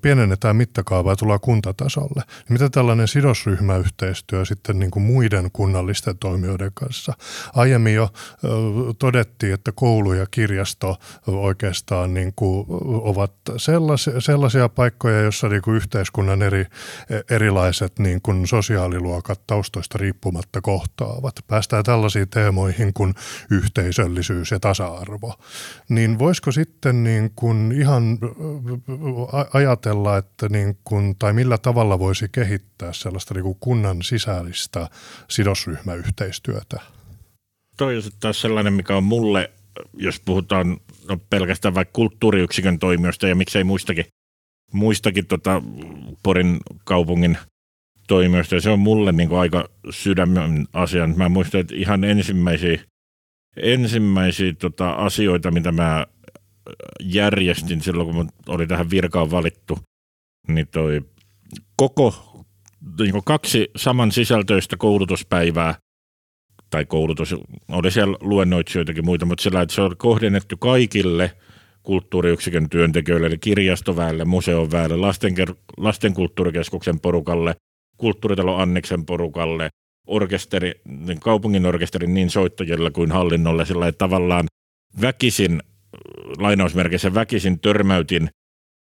pienennetään mittakaavaa ja tullaan kuntatasolle, niin mitä tällainen sidosryhmäyhteistyö sitten niin kuin muiden kunnallisten toimijoiden kanssa? Aiemmin jo todettiin, että koulu ja kirjasto oikeastaan niin kuin ovat sellaisia, sellaisia paikkoja, joissa niin kuin yhteiskunnan eri, erilaiset niin kuin sosiaaliluokat taustoista riippumatta kohtaavat. Päästään tällaisiin teemoihin kuin yhteisöllisyys ja tasa-arvo. Niin voisiko sitten niin kuin ihan ajatella, että niin kuin, tai millä tavalla voisi kehittää sellaista niin kuin kunnan sisällistä sidosryhmäyhteistyötä? Toi on taas sellainen, mikä on mulle, jos puhutaan no, pelkästään vaikka kulttuuriyksikön toimijoista ja miksei muistakin, muistakin tota Porin kaupungin toimijoista. Ja se on mulle niin kuin aika sydämen asia. Mä muistan, että ihan ensimmäisiä, ensimmäisiä tota, asioita, mitä mä järjestin silloin, kun oli tähän virkaan valittu, niin toi koko niin kaksi samansisältöistä koulutuspäivää, tai koulutus, oli siellä luennoitsijoitakin muita, mutta sillä, että se on kohdennettu kaikille kulttuuriyksikön työntekijöille, eli kirjastoväelle, museonväelle, lasten, lastenkulttuurikeskuksen porukalle, kulttuuritalon Anneksen porukalle, orkesteri, kaupungin orkesterin niin soittajilla kuin hallinnolla sillä tavallaan väkisin, lainausmerkissä väkisin törmäytin,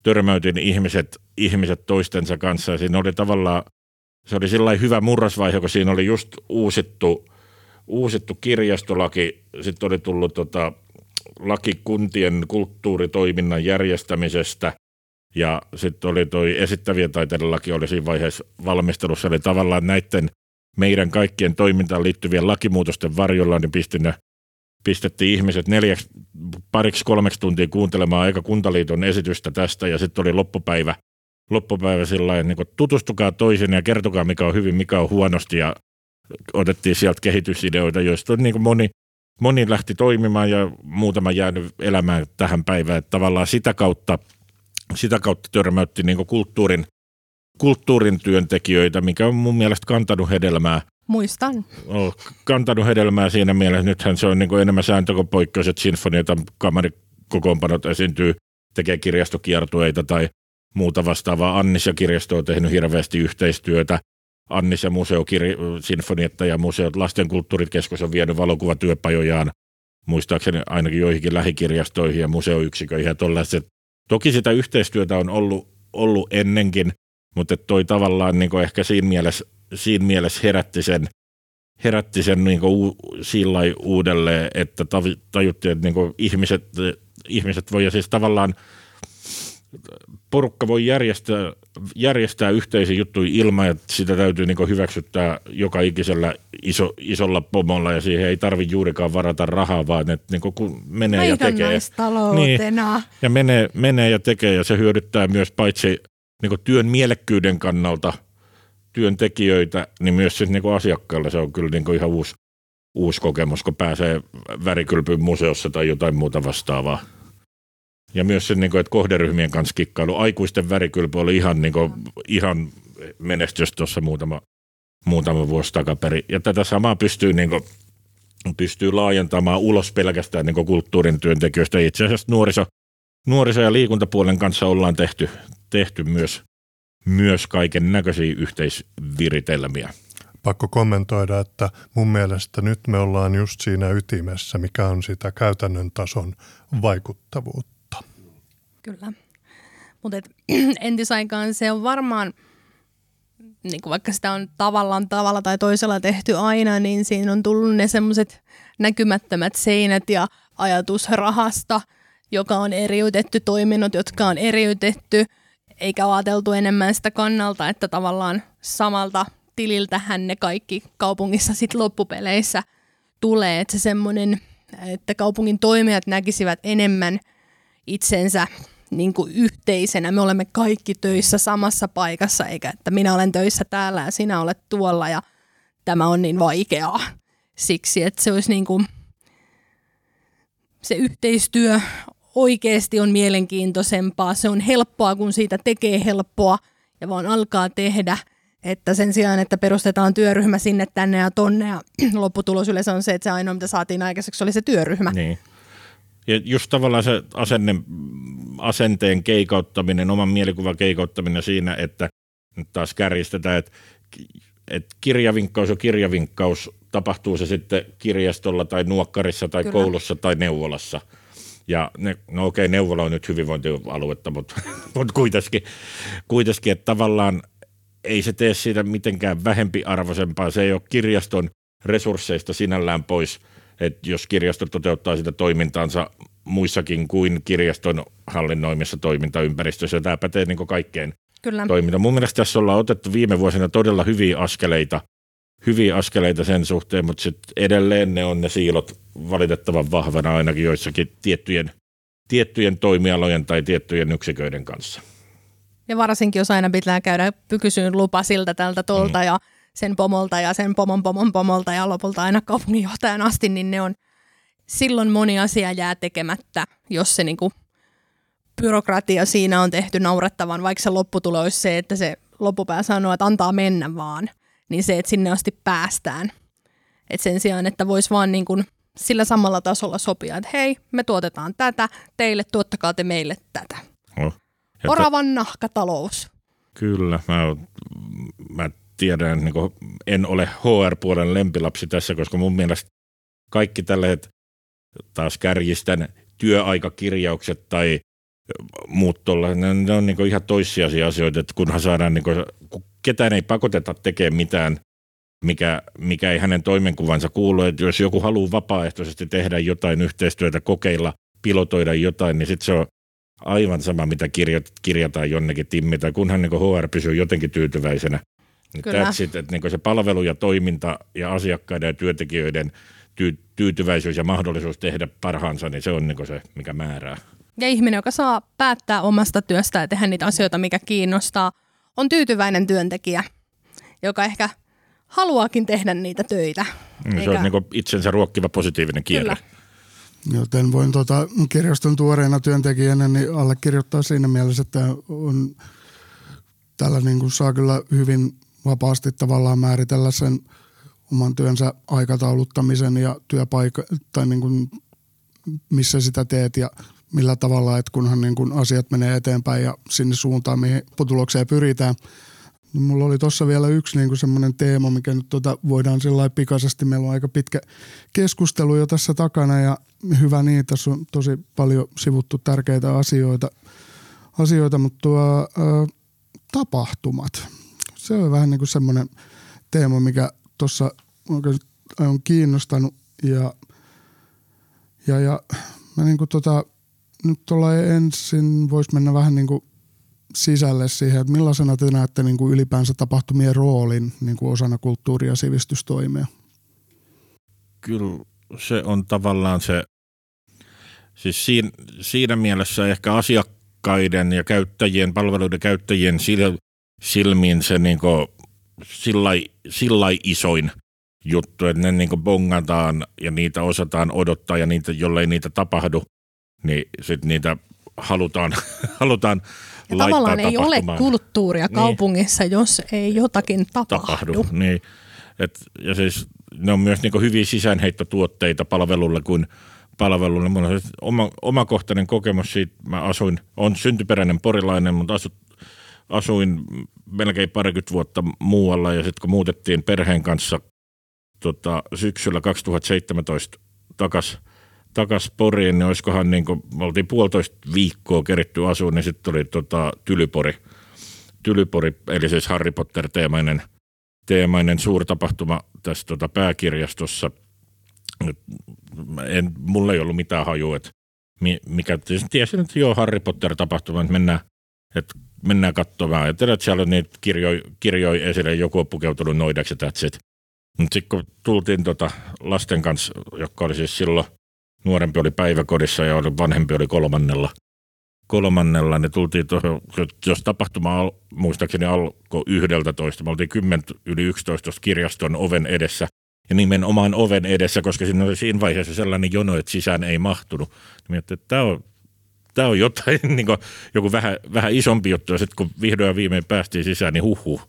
törmäytin ihmiset, ihmiset toistensa kanssa. Ja siinä oli tavallaan, se oli sillä hyvä murrasvaihe, kun siinä oli just uusittu, uusittu kirjastolaki, sitten oli tullut tota, laki kuntien kulttuuritoiminnan järjestämisestä. Ja sitten oli toi esittävien taiteiden laki oli siinä vaiheessa valmistelussa, eli tavallaan näiden meidän kaikkien toimintaan liittyvien lakimuutosten varjolla niin pistin, pistettiin ihmiset neljäksi, pariksi kolmeksi tuntia kuuntelemaan aika kuntaliiton esitystä tästä, ja sitten oli loppupäivä, loppupäivä sillain, niin kuin tutustukaa toisin ja kertokaa mikä on hyvin, mikä on huonosti, ja otettiin sieltä kehitysideoita, joista niin kuin moni, moni lähti toimimaan ja muutama jäänyt elämään tähän päivään, että tavallaan sitä kautta Sitä kautta törmäytti niin kulttuurin, kulttuurin työntekijöitä, mikä on mun mielestä kantanut hedelmää. Muistan. Oh, kantanut hedelmää siinä mielessä. Nythän se on niin enemmän sääntö kuin poikkeus, että sinfoniat ja kamarikokoonpanot esiintyy, tekee kirjastokiertueita tai muuta vastaavaa. Annis ja kirjasto on tehnyt hirveästi yhteistyötä. Annis ja museokir- sinfonietta ja museot, lastenkulttuurikeskus on vienyt valokuvatyöpajojaan, muistaakseni ainakin joihinkin lähikirjastoihin ja museoyksiköihin ja tollaiset. Toki sitä yhteistyötä on ollut, ollut ennenkin, mutta toi tavallaan niin kuin ehkä siinä mielessä, siinä mielessä herätti sen, herätti sen niin kuin u, sillai uudelleen, että tajuttiin, että niin kuin ihmiset, ihmiset voi ja siis tavallaan porukka voi järjestää, järjestää yhteisiä juttuja ilman, että sitä täytyy niin kuin hyväksyttää joka ikisellä iso, isolla pomolla ja siihen ei tarvitse juurikaan varata rahaa, vaan että niin kuin kun menee Aidan ja tekee. Naistaloutena. Niin, ja menee, menee ja tekee ja se hyödyttää myös paitsi niin kuin työn mielekkyyden kannalta työntekijöitä, niin myös siis niin kuin asiakkailla se on kyllä niin kuin ihan uusi, uusi kokemus, kun pääsee värikylpyn museossa tai jotain muuta vastaavaa. Ja myös sen, että kohderyhmien kanssa kikkailu. Aikuisten värikylpy oli ihan, niin kuin, ihan menestys tuossa muutama, muutama vuosi takaperin. Ja tätä samaa pystyy, niin kuin, pystyy laajentamaan ulos pelkästään niin kuin kulttuurin työntekijöistä. Itse asiassa nuoriso, nuoriso- ja liikuntapuolen kanssa ollaan tehty, tehty myös, myös kaiken näköisiä yhteisviritelmiä. Pakko kommentoida, että mun mielestä nyt me ollaan just siinä ytimessä, mikä on sitä käytännön tason vaikuttavuutta. Kyllä, mutta entisaikaan se on varmaan, niin vaikka sitä on tavallaan tavalla tai toisella tehty aina, niin siinä on tullut ne semmoiset näkymättömät seinät ja ajatus rahasta, joka on eriytetty, toiminnot, jotka on eriytetty, eikä ajateltu enemmän sitä kannalta, että tavallaan samalta tililtähän ne kaikki kaupungissa sitten loppupeleissä tulee, että se semmoinen, että kaupungin toimijat näkisivät enemmän itsensä niin kuin yhteisenä. Me olemme kaikki töissä samassa paikassa, eikä että minä olen töissä täällä ja sinä olet tuolla ja tämä on niin vaikeaa siksi, että se olisi niin kuin se yhteistyö oikeasti on mielenkiintoisempaa. Se on helppoa, kun siitä tekee helppoa ja vaan alkaa tehdä, että sen sijaan, että perustetaan työryhmä sinne, tänne ja tonne ja lopputulos yleensä on se, että se ainoa, mitä saatiin aikaiseksi, oli se työryhmä. Niin. Ja just tavallaan se asenne, asenteen keikauttaminen, oman mielikuvan keikauttaminen siinä, että nyt taas kärjistetään, että, että kirjavinkkaus ja kirjavinkkaus tapahtuu se sitten kirjastolla tai nuokkarissa tai Kyllä. koulussa tai neuvolassa. Ja ne, no okei, neuvola on nyt hyvinvointialuetta, mutta, mutta kuitenkin, kuitenkin, että tavallaan ei se tee siitä mitenkään vähempiarvoisempaa. Se ei ole kirjaston resursseista sinällään pois. Että jos kirjasto toteuttaa sitä toimintaansa muissakin kuin kirjaston hallinnoimissa toimintaympäristöissä, tämä pätee niin kuin kaikkeen Kyllä. toimintaan. Mun mielestä tässä ollaan otettu viime vuosina todella hyviä askeleita, hyviä askeleita sen suhteen, mutta sit edelleen ne on ne siilot valitettavan vahvana ainakin joissakin tiettyjen, tiettyjen toimialojen tai tiettyjen yksiköiden kanssa. Ja varsinkin, jos aina pitää käydä pykysyyn lupa siltä tältä tolta mm. ja sen pomolta ja sen pomon pomon pomolta ja lopulta aina kaupunginjohtajan asti, niin ne on silloin moni asia jää tekemättä, jos se niinku byrokratia siinä on tehty naurettavan, vaikka se lopputulo olisi se, että se loppupää sanoo, että antaa mennä vaan, niin se, että sinne asti päästään. Et sen sijaan, että voisi vaan niinku sillä samalla tasolla sopia, että hei, me tuotetaan tätä, teille tuottakaa te meille tätä. Oh, Oravan t- nahkatalous. Kyllä, mä, mä tiedän niin kuin en ole H R-puolen lempilapsi tässä, koska mun mielestä kaikki tällaiset, taas kärjistän, työaikakirjaukset tai muut tuolla, ne, ne on niinku ihan toissijaisia asioita, että kunhan saadaan, niinku, ketään ei pakoteta tekemään mitään, mikä, mikä ei hänen toimenkuvansa kuulu. Et jos joku haluaa vapaaehtoisesti tehdä jotain yhteistyötä, kokeilla, pilotoida jotain, niin sitten se on aivan sama, mitä kirjataan jonnekin timmitään, kunhan niinku H R pysyy jotenkin tyytyväisenä. It, että niinku se palvelu ja toiminta ja asiakkaiden ja työntekijöiden tyy- tyytyväisyys ja mahdollisuus tehdä parhaansa, niin se on niinku se, mikä määrää. Ja ihminen, joka saa päättää omasta työstä ja tehdä niitä asioita, mikä kiinnostaa, on tyytyväinen työntekijä, joka ehkä haluaakin tehdä niitä töitä. Se eikä... on niinku itsensä ruokkiva positiivinen kierre. Joten voin tuota kirjaston tuoreena työntekijänä niin allekirjoittaa siinä mielessä, että on, tällä niin kuin saa kyllä hyvin vapaasti tavallaan määritellä sen oman työnsä aikatauluttamisen ja työpaikka, tai niin kuin missä sitä teet ja millä tavalla, että kunhan niin kuin asiat menee eteenpäin ja sinne suuntaan, mihin tulokseen pyritään. Niin mulla oli tuossa vielä yksi niin kuin semmoinen teema, mikä nyt tuota voidaan sillä pikaisesti, meillä on aika pitkä keskustelu jo tässä takana ja hyvä niin, tässä on tosi paljon sivuttu tärkeitä asioita, asioita mutta tuo, ö, tapahtumat. Se on vähän niin kuin semmoinen teema, mikä tuossa on kiinnostanut ja, ja, ja mä niin kuin tota, nyt ollaan ensin, voisi mennä vähän niin kuin sisälle siihen, että millaisena te näette niin kuin ylipäänsä tapahtumien roolin niin kuin osana kulttuuri- ja sivistystoimia? Kyllä se on tavallaan se, siis siinä, siinä mielessä ehkä asiakkaiden ja käyttäjien, palveluiden käyttäjien sil, silmiin se niin kuin sillai isoin juttu, että ne niin kuin bongataan ja niitä osataan odottaa ja niitä, jollei niitä tapahdu, niin sitten niitä halutaan, halutaan ja tavallaan ei ole kulttuuria kaupungissa, niin, jos ei jotakin tapahdu. tapahdu niin. Et, ja siis ne on myös niinku hyviä sisäänheittotuotteita palvelulle kuin palvelulle. Mulla on siis oma, omakohtainen kokemus siitä. Mä asuin, on syntyperäinen porilainen, mutta asu, asuin melkein parikymmentä vuotta muualla. Ja sitten kun muutettiin perheen kanssa tota, syksyllä kaksituhattaseitsemäntoista takaisin, takas Poriin, niin olisikohan niin kuin, me oltiin puolitoista viikkoa keritty asuun, niin sitten tuli tota, Tylypori. Tylypori, eli siis Harry Potter-teemainen teemainen suurtapahtuma tässä tota, pääkirjastossa. En, mulla ei ollut mitään hajua, että mikä, tiesin, että joo, Harry Potter-tapahtuma, että mennään, että mennään katsomaan. Ja tiedät, siellä on niitä kirjoja kirjoi esille, joku on pukeutunut noidaksi, että sit. Mutta sitten kun tultiin tota, lasten kanssa, jotka oli siis silloin, nuorempi oli päiväkodissa ja vanhempi oli kolmannella. Kolmannella ne tultiin tuohon, jos tapahtuma al, muistaakseni alkoi yhdeltätoista, me oltiin kymmenen yli yksitoista kirjaston oven edessä ja nimenomaan oven edessä, koska siinä oli siinä vaiheessa sellainen jono, että sisään ei mahtunut. Miettii, että tämä on, tämä on jotain, niin kuin, joku vähän, vähän isompi juttu ja sitten kun vihdoin ja viimein päästiin sisään, niin huhhuh.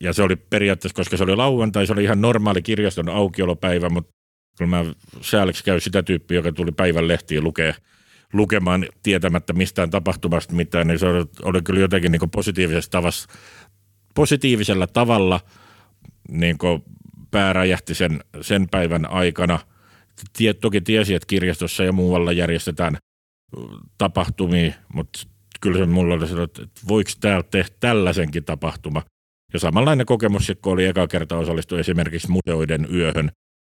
Ja se oli periaatteessa, koska se oli lauantai, se oli ihan normaali kirjaston aukiolopäivä, mutta kyllä mä sääliksi käy sitä tyyppiä, joka tuli päivän lehtiin lukee, lukemaan tietämättä mistään tapahtumasta mitään, niin se oli, oli kyllä jotenkin niin positiivisessa tavassa, positiivisella tavalla niin pää räjähti sen, sen päivän aikana. Tiet, toki tiesi, että kirjastossa ja muualla järjestetään tapahtumia, mutta kyllä se mulla oli sellainen, että voiko täällä tehdä tällaisenkin tapahtuma. Ja samanlainen kokemus, kun oli eka kerta osallistu esimerkiksi Museoiden yöhön,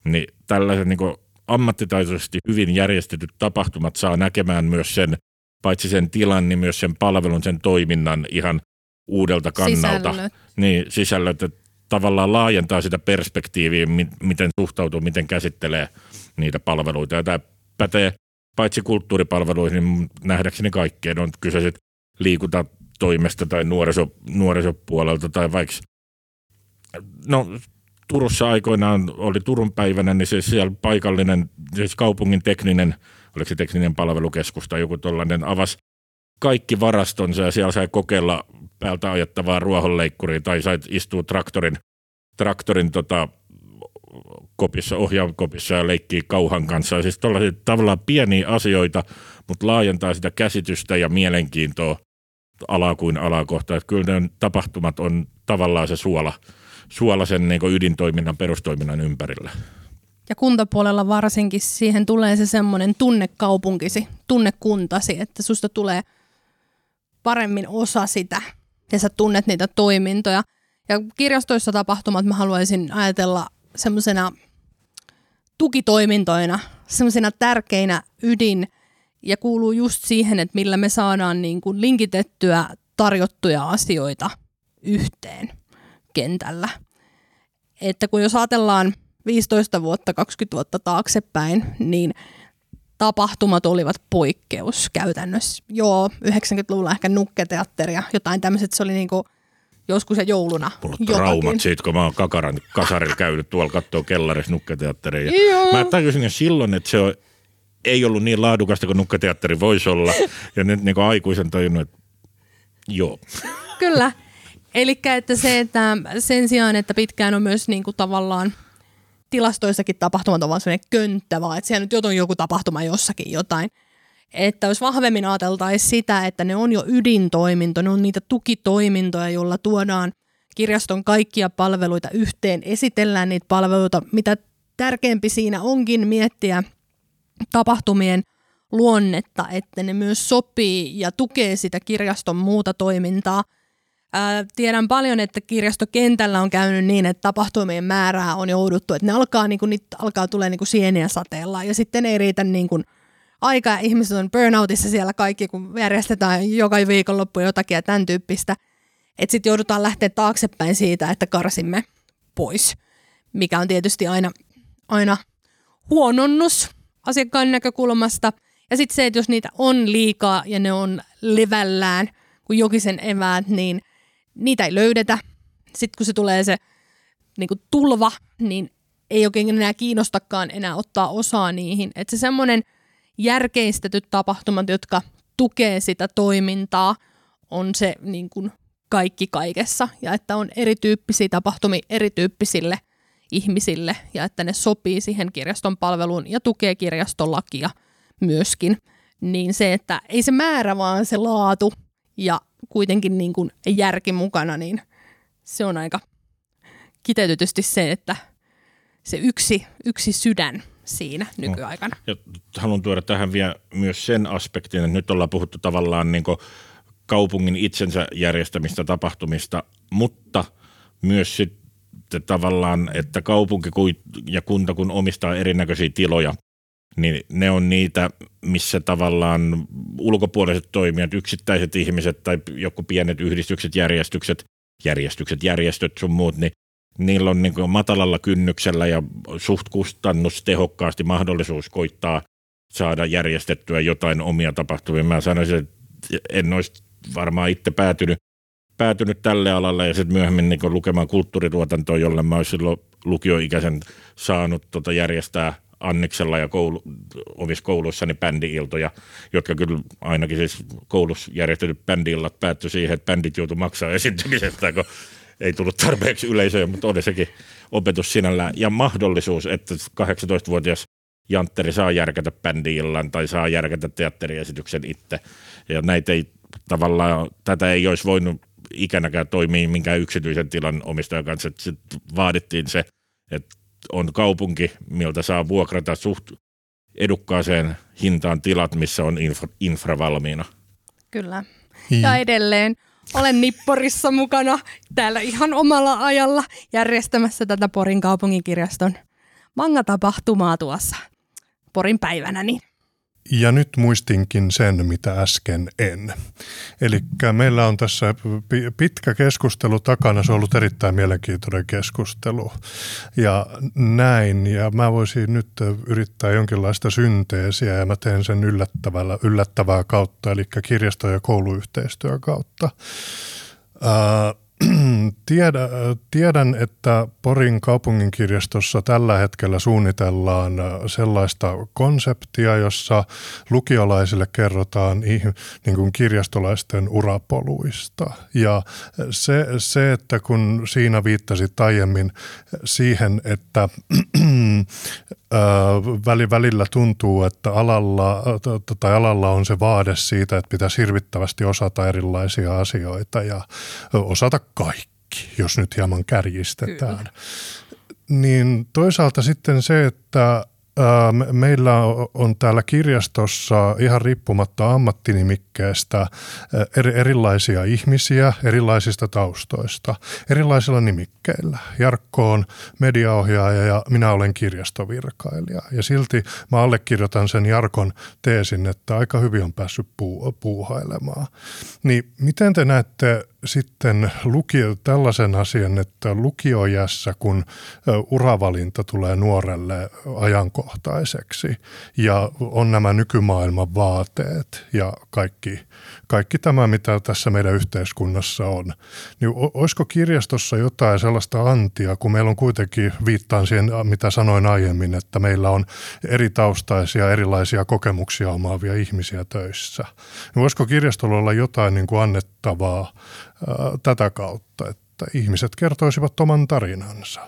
niin tällaiset niin kuin ammattitaitoisesti hyvin järjestetyt tapahtumat saa näkemään myös sen, paitsi sen tilan, niin myös sen palvelun, sen toiminnan ihan uudelta kannalta. Sisällöt. Niin, sisällöt, että tavallaan laajentaa sitä perspektiiviä, miten suhtautuu, miten käsittelee niitä palveluita. Ja tämä pätee paitsi kulttuuripalveluihin, niin nähdäkseni kaikkeen. On kyse sitten liikuntatoimesta tai nuoriso, nuorisopuolelta tai vaikka... No, Turussa aikoinaan oli Turun päivänä, niin siis siellä paikallinen, siis kaupungin tekninen, oliko se tekninen palvelukeskus tai joku tollainen, avasi kaikki varastonsa ja siellä sai kokeilla päältä ajettavaa ruohonleikkuria tai sai istua traktorin, traktorin tota, kopissa, ohjaamokopissa ja leikkiä kauhan kanssa. Ja siis tollaisia tavallaan pieniä asioita, mutta laajentaa sitä käsitystä ja mielenkiintoa alaa kuin alakohtaa. Että kyllä ne tapahtumat on tavallaan se suola. Suolasen niin kuin ydintoiminnan, perustoiminnan ympärillä. Ja kuntapuolella varsinkin siihen tulee se semmoinen tunnekaupunkisi, tunnekuntasi, että susta tulee paremmin osa sitä ja sä tunnet niitä toimintoja. Ja kirjastoissa tapahtumat mä haluaisin ajatella semmoisena tukitoimintoina, semmoisena tärkeinä ydin ja kuuluu just siihen, että millä me saadaan niin kuin linkitettyä tarjottuja asioita yhteen kentällä. Että kun jos ajatellaan viisitoista vuotta, kaksikymmentä vuotta taaksepäin, niin tapahtumat olivat poikkeus käytännössä. Joo, yhdeksänkymmentäluvulla ehkä nukketeatteria, jotain tämmöiset, se oli niinku joskus ja jouluna. Mulla on traumat siitä, kun mä oon Kakaran kasarilla käynyt tuolla kattoo kellarissa nukketeatteria. Mä tajusin jo silloin, että se on, ei ollut niin laadukasta kuin nukketeatteri voisi olla. Ja nyt niinku aikuisen tajunnut, että joo. Kyllä. Elikkä että se, että sen sijaan, että pitkään on myös niinku tavallaan tilastoissakin tapahtumat on vaan sellainen könttä vaan, että siellä nyt on joku tapahtuma jossakin jotain. Että jos vahvemmin ajateltaisiin sitä, että ne on jo ydintoiminto, ne on niitä tukitoimintoja, joilla tuodaan kirjaston kaikkia palveluita yhteen, esitellään niitä palveluita, mitä tärkeämpi siinä onkin miettiä tapahtumien luonnetta, että ne myös sopii ja tukee sitä kirjaston muuta toimintaa. Ää, tiedän paljon, että kirjastokentällä on käynyt niin, että tapahtumien määrää on jouduttu, että ne alkaa, niin kuin, niitä alkaa tulee niin kuin sieniä sateella ja sitten ei riitä niin kuin aikaa. Ihmiset on burnoutissa siellä kaikki, kun järjestetään joka viikonloppu jotakin ja tämän tyyppistä. Että sitten joudutaan lähteä taaksepäin siitä, että karsimme pois, mikä on tietysti aina, aina huononnus asiakkaan näkökulmasta. Ja sitten se, että jos niitä on liikaa ja ne on levällään kuin jokisen eväät, niin niitä ei löydetä. Sitten kun se tulee se niin kuin tulva, niin ei oikein enää kiinnostakaan enää ottaa osaa niihin. Että se semmoinen järkeistetyt tapahtumat, jotka tukee sitä toimintaa, on se niin kuin kaikki kaikessa. Ja että on erityyppisiä tapahtumia erityyppisille ihmisille ja että ne sopii siihen kirjaston palveluun ja tukee kirjastolakia myöskin. Niin se, että ei se määrä, vaan se laatu ja kuitenkin niin kuin järki mukana, niin se on aika kiteytetysti se, että se yksi, yksi sydän siinä nykyaikana. No, haluan tuoda tähän vielä myös sen aspektin, että nyt ollaan puhuttu tavallaan niin kuin kaupungin itsensä järjestämistä tapahtumista, mutta myös sitten tavallaan, että kaupunki ja kunta kun omistaa erinäköisiä tiloja, niin ne on niitä, missä tavallaan ulkopuoliset toimijat, yksittäiset ihmiset tai joku pienet yhdistykset, järjestykset, järjestykset, järjestöt sun muut, niin niillä on niin kuin matalalla kynnyksellä ja suht kustannustehokkaasti mahdollisuus koittaa saada järjestettyä jotain omia tapahtumia. Mä sanoisin, että en olisi varmaan itse päätynyt, päätynyt tälle alalle ja sitten myöhemmin niin kuin lukemaan kulttuurituotantoa, jolle mä olisin silloin lukioikäisen saanut tota järjestää Anneksella ja koulu, omissa kouluissani bändi-iltoja, jotka kyllä ainakin siis koulussa järjestetyt bändi-illat päättyi siihen, että bändit joutui maksaa esiintymisestä, kun ei tullut tarpeeksi yleisöä, mutta oli sekin opetus sinällään. Ja mahdollisuus, että kahdeksantoistavuotias jantteri saa järkätä bändi-illan tai saa järkätä teatteriesityksen itse. Ja näitä ei tavallaan, tätä ei olisi voinut ikänäkään toimia minkään yksityisen tilan omistajan kanssa. Sitten vaadittiin se, että on kaupunki, miltä saa vuokrata suht edukkaaseen hintaan tilat, missä on infra, infra valmiina. Kyllä. Ja edelleen olen Nipporissa mukana täällä ihan omalla ajalla järjestämässä tätä Porin kaupunginkirjaston manga-tapahtumaa tuossa Porin päivänäni. Ja nyt muistinkin sen, mitä äsken en. Elikkä meillä on tässä pitkä keskustelu takana, se on ollut erittäin mielenkiintoinen keskustelu ja näin. Ja mä voisin nyt yrittää jonkinlaista synteesiä ja mä teen sen yllättävällä, yllättävää kautta, eli kirjasto- ja kouluyhteistyön kautta. Ää, tiedä, tiedän, että Porin kaupunginkirjastossa tällä hetkellä suunnitellaan sellaista konseptia, jossa lukiolaisille kerrotaan niin kuin kirjastolaisten urapoluista. Ja se, se, että kun Siina viittasit aiemmin siihen, että välillä tuntuu, että alalla, tai alalla on se vaade siitä, että pitäisi hirvittävästi osata erilaisia asioita ja osata kaikki. rikki, jos nyt hieman kärjistetään. Kyllä. Niin toisaalta sitten se, että meillä on täällä kirjastossa ihan riippumatta ammattinimikkeestä erilaisia ihmisiä erilaisista taustoista, erilaisilla nimikkeillä. Jarkko on mediaohjaaja ja minä olen kirjastovirkailija. Ja silti mä allekirjoitan sen Jarkon teesin, että aika hyvin on päässyt puu- puuhailemaan. Niin miten te näette sitten lukio, tällaisen asian, että lukiojässä, kun uravalinta tulee nuorelle ajankohtaiseksi ja on nämä nykymaailman vaateet ja kaikki, kaikki tämä, mitä tässä meidän yhteiskunnassa on, niin olisiko kirjastossa jotain sellaista antia, kun meillä on kuitenkin, viittaan siihen, mitä sanoin aiemmin, että meillä on eri taustaisia, erilaisia kokemuksia omaavia ihmisiä töissä. Niin voisiko kirjastolla olla jotain niin kuin annettavaa tätä kautta, että ihmiset kertoisivat oman tarinansa?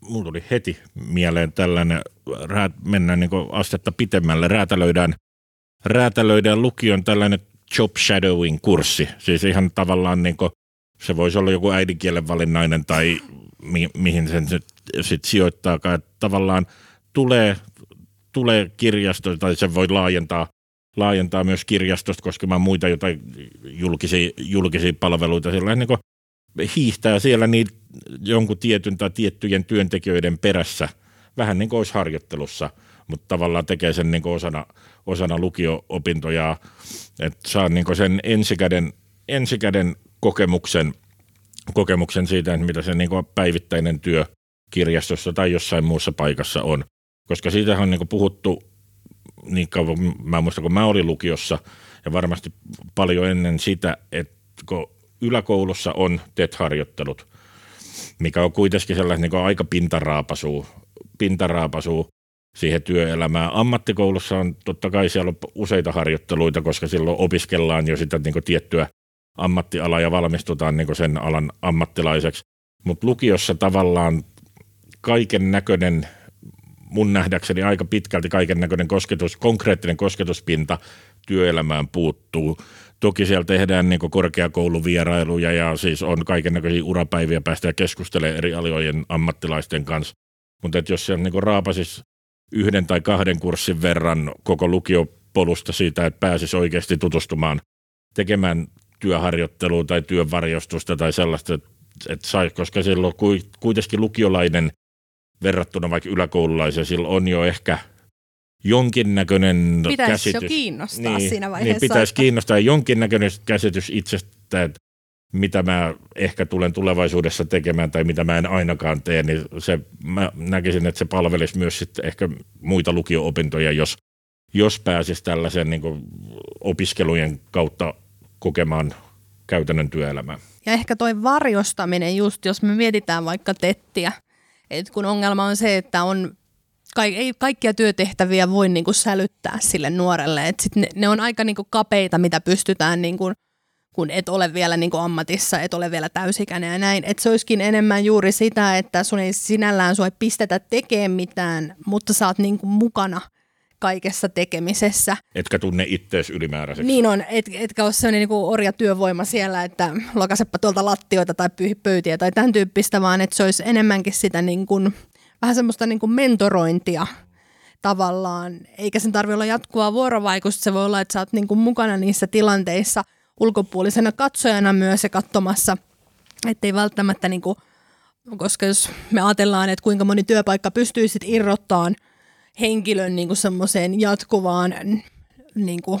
Mulla tuli heti mieleen tällainen, mennään niin kuin astetta pitemmälle, räätälöidään, räätälöidään lukion tällainen job shadowing -kurssi. Siis ihan tavallaan niin kuin, se voisi olla joku äidinkielen valinnainen tai mi- mihin sen sitten sijoittaakaan. Että tavallaan tulee, tulee kirjasto tai sen voi laajentaa. laajentaa myös kirjastosta koskemaan muita jotain julkisia, julkisia palveluita. Sillä niin kuin hiihtää siellä niin jonkun tietyn tai tiettyjen työntekijöiden perässä, vähän niin kuin olisi harjoittelussa, mutta tavallaan tekee sen niin kuin osana, osana lukio-opintoja, että saa niin kuin sen ensikäden, ensikäden kokemuksen, kokemuksen siitä, että mitä se niin kuin päivittäinen työ kirjastossa tai jossain muussa paikassa on, koska siitähän on niin kuin puhuttu niin kauan, mä muistan, kun mä olin lukiossa ja varmasti paljon ennen sitä, että kun yläkoulussa on T E T-harjoittelut, mikä on kuitenkin sellainen niin aika pintaraapasuu, pintaraapasuu siihen työelämään. Ammattikoulussa on totta kai siellä on useita harjoitteluita, koska silloin opiskellaan jo sitä niin tiettyä ammattialaa ja valmistutaan niin sen alan ammattilaiseksi, mutta lukiossa tavallaan kaiken näköinen mun nähdäkseni aika pitkälti kaikennäköinen kosketus, konkreettinen kosketuspinta työelämään puuttuu. Toki siellä tehdään niin korkeakouluvierailuja ja siis on kaikennäköisiä urapäiviä päästä keskustelemaan eri alojen ammattilaisten kanssa. Mutta jos siellä niin raapasisi yhden tai kahden kurssin verran koko lukiopolusta siitä, että pääsisi oikeasti tutustumaan tekemään työharjoittelua tai työvarjostusta tai sellaista, että saisi, koska silloin kuitenkin lukiolainen verrattuna vaikka yläkoululaisia, sillä on jo ehkä jonkinnäköinen pitäisi käsitys. Pitäisi jo kiinnostaa niin, siinä vaiheessa. Niin pitäisi kiinnostaa jonkinnäköinen käsitys itsestä, että mitä mä ehkä tulen tulevaisuudessa tekemään tai mitä mä en ainakaan tee, niin se, mä näkisin, että se palvelisi myös sitten ehkä muita lukio-opintoja, jos, jos pääsisi tällaisen niin kuin opiskelujen kautta kokemaan käytännön työelämää. Ja ehkä toi varjostaminen just, jos me mietitään vaikka tettiä, et kun ongelma on se, että on, ei kaikkia työtehtäviä voi niinku sälyttää sille nuorelle. Et sit ne, ne on aika niinku kapeita, mitä pystytään, niinku, kun et ole vielä niinku ammatissa, et ole vielä täysikäinen ja näin. Et se olisikin enemmän juuri sitä, että sun ei sinällään sua ei pistetä tekemään mitään, mutta sä oot niinku mukana kaikessa tekemisessä. Etkä tunne ittees ylimääräiseksi. Niin on, et, etkä ole sellainen niinku orjatyövoima siellä, että lakasepa tuolta lattioita tai pyyhi pöytiä tai tämän tyyppistä, vaan että se olisi enemmänkin sitä niinku, vähän semmoista niinku mentorointia tavallaan. Eikä sen tarvitse olla jatkuvaa vuorovaikutusta, se voi olla, että sä oot niinku mukana niissä tilanteissa ulkopuolisena katsojana myös ja katsomassa, ettei välttämättä, niinku, koska jos me ajatellaan, että kuinka moni työpaikka pystyy sit irrottaan henkilön niin kuin semmoiseen jatkuvaan niin kuin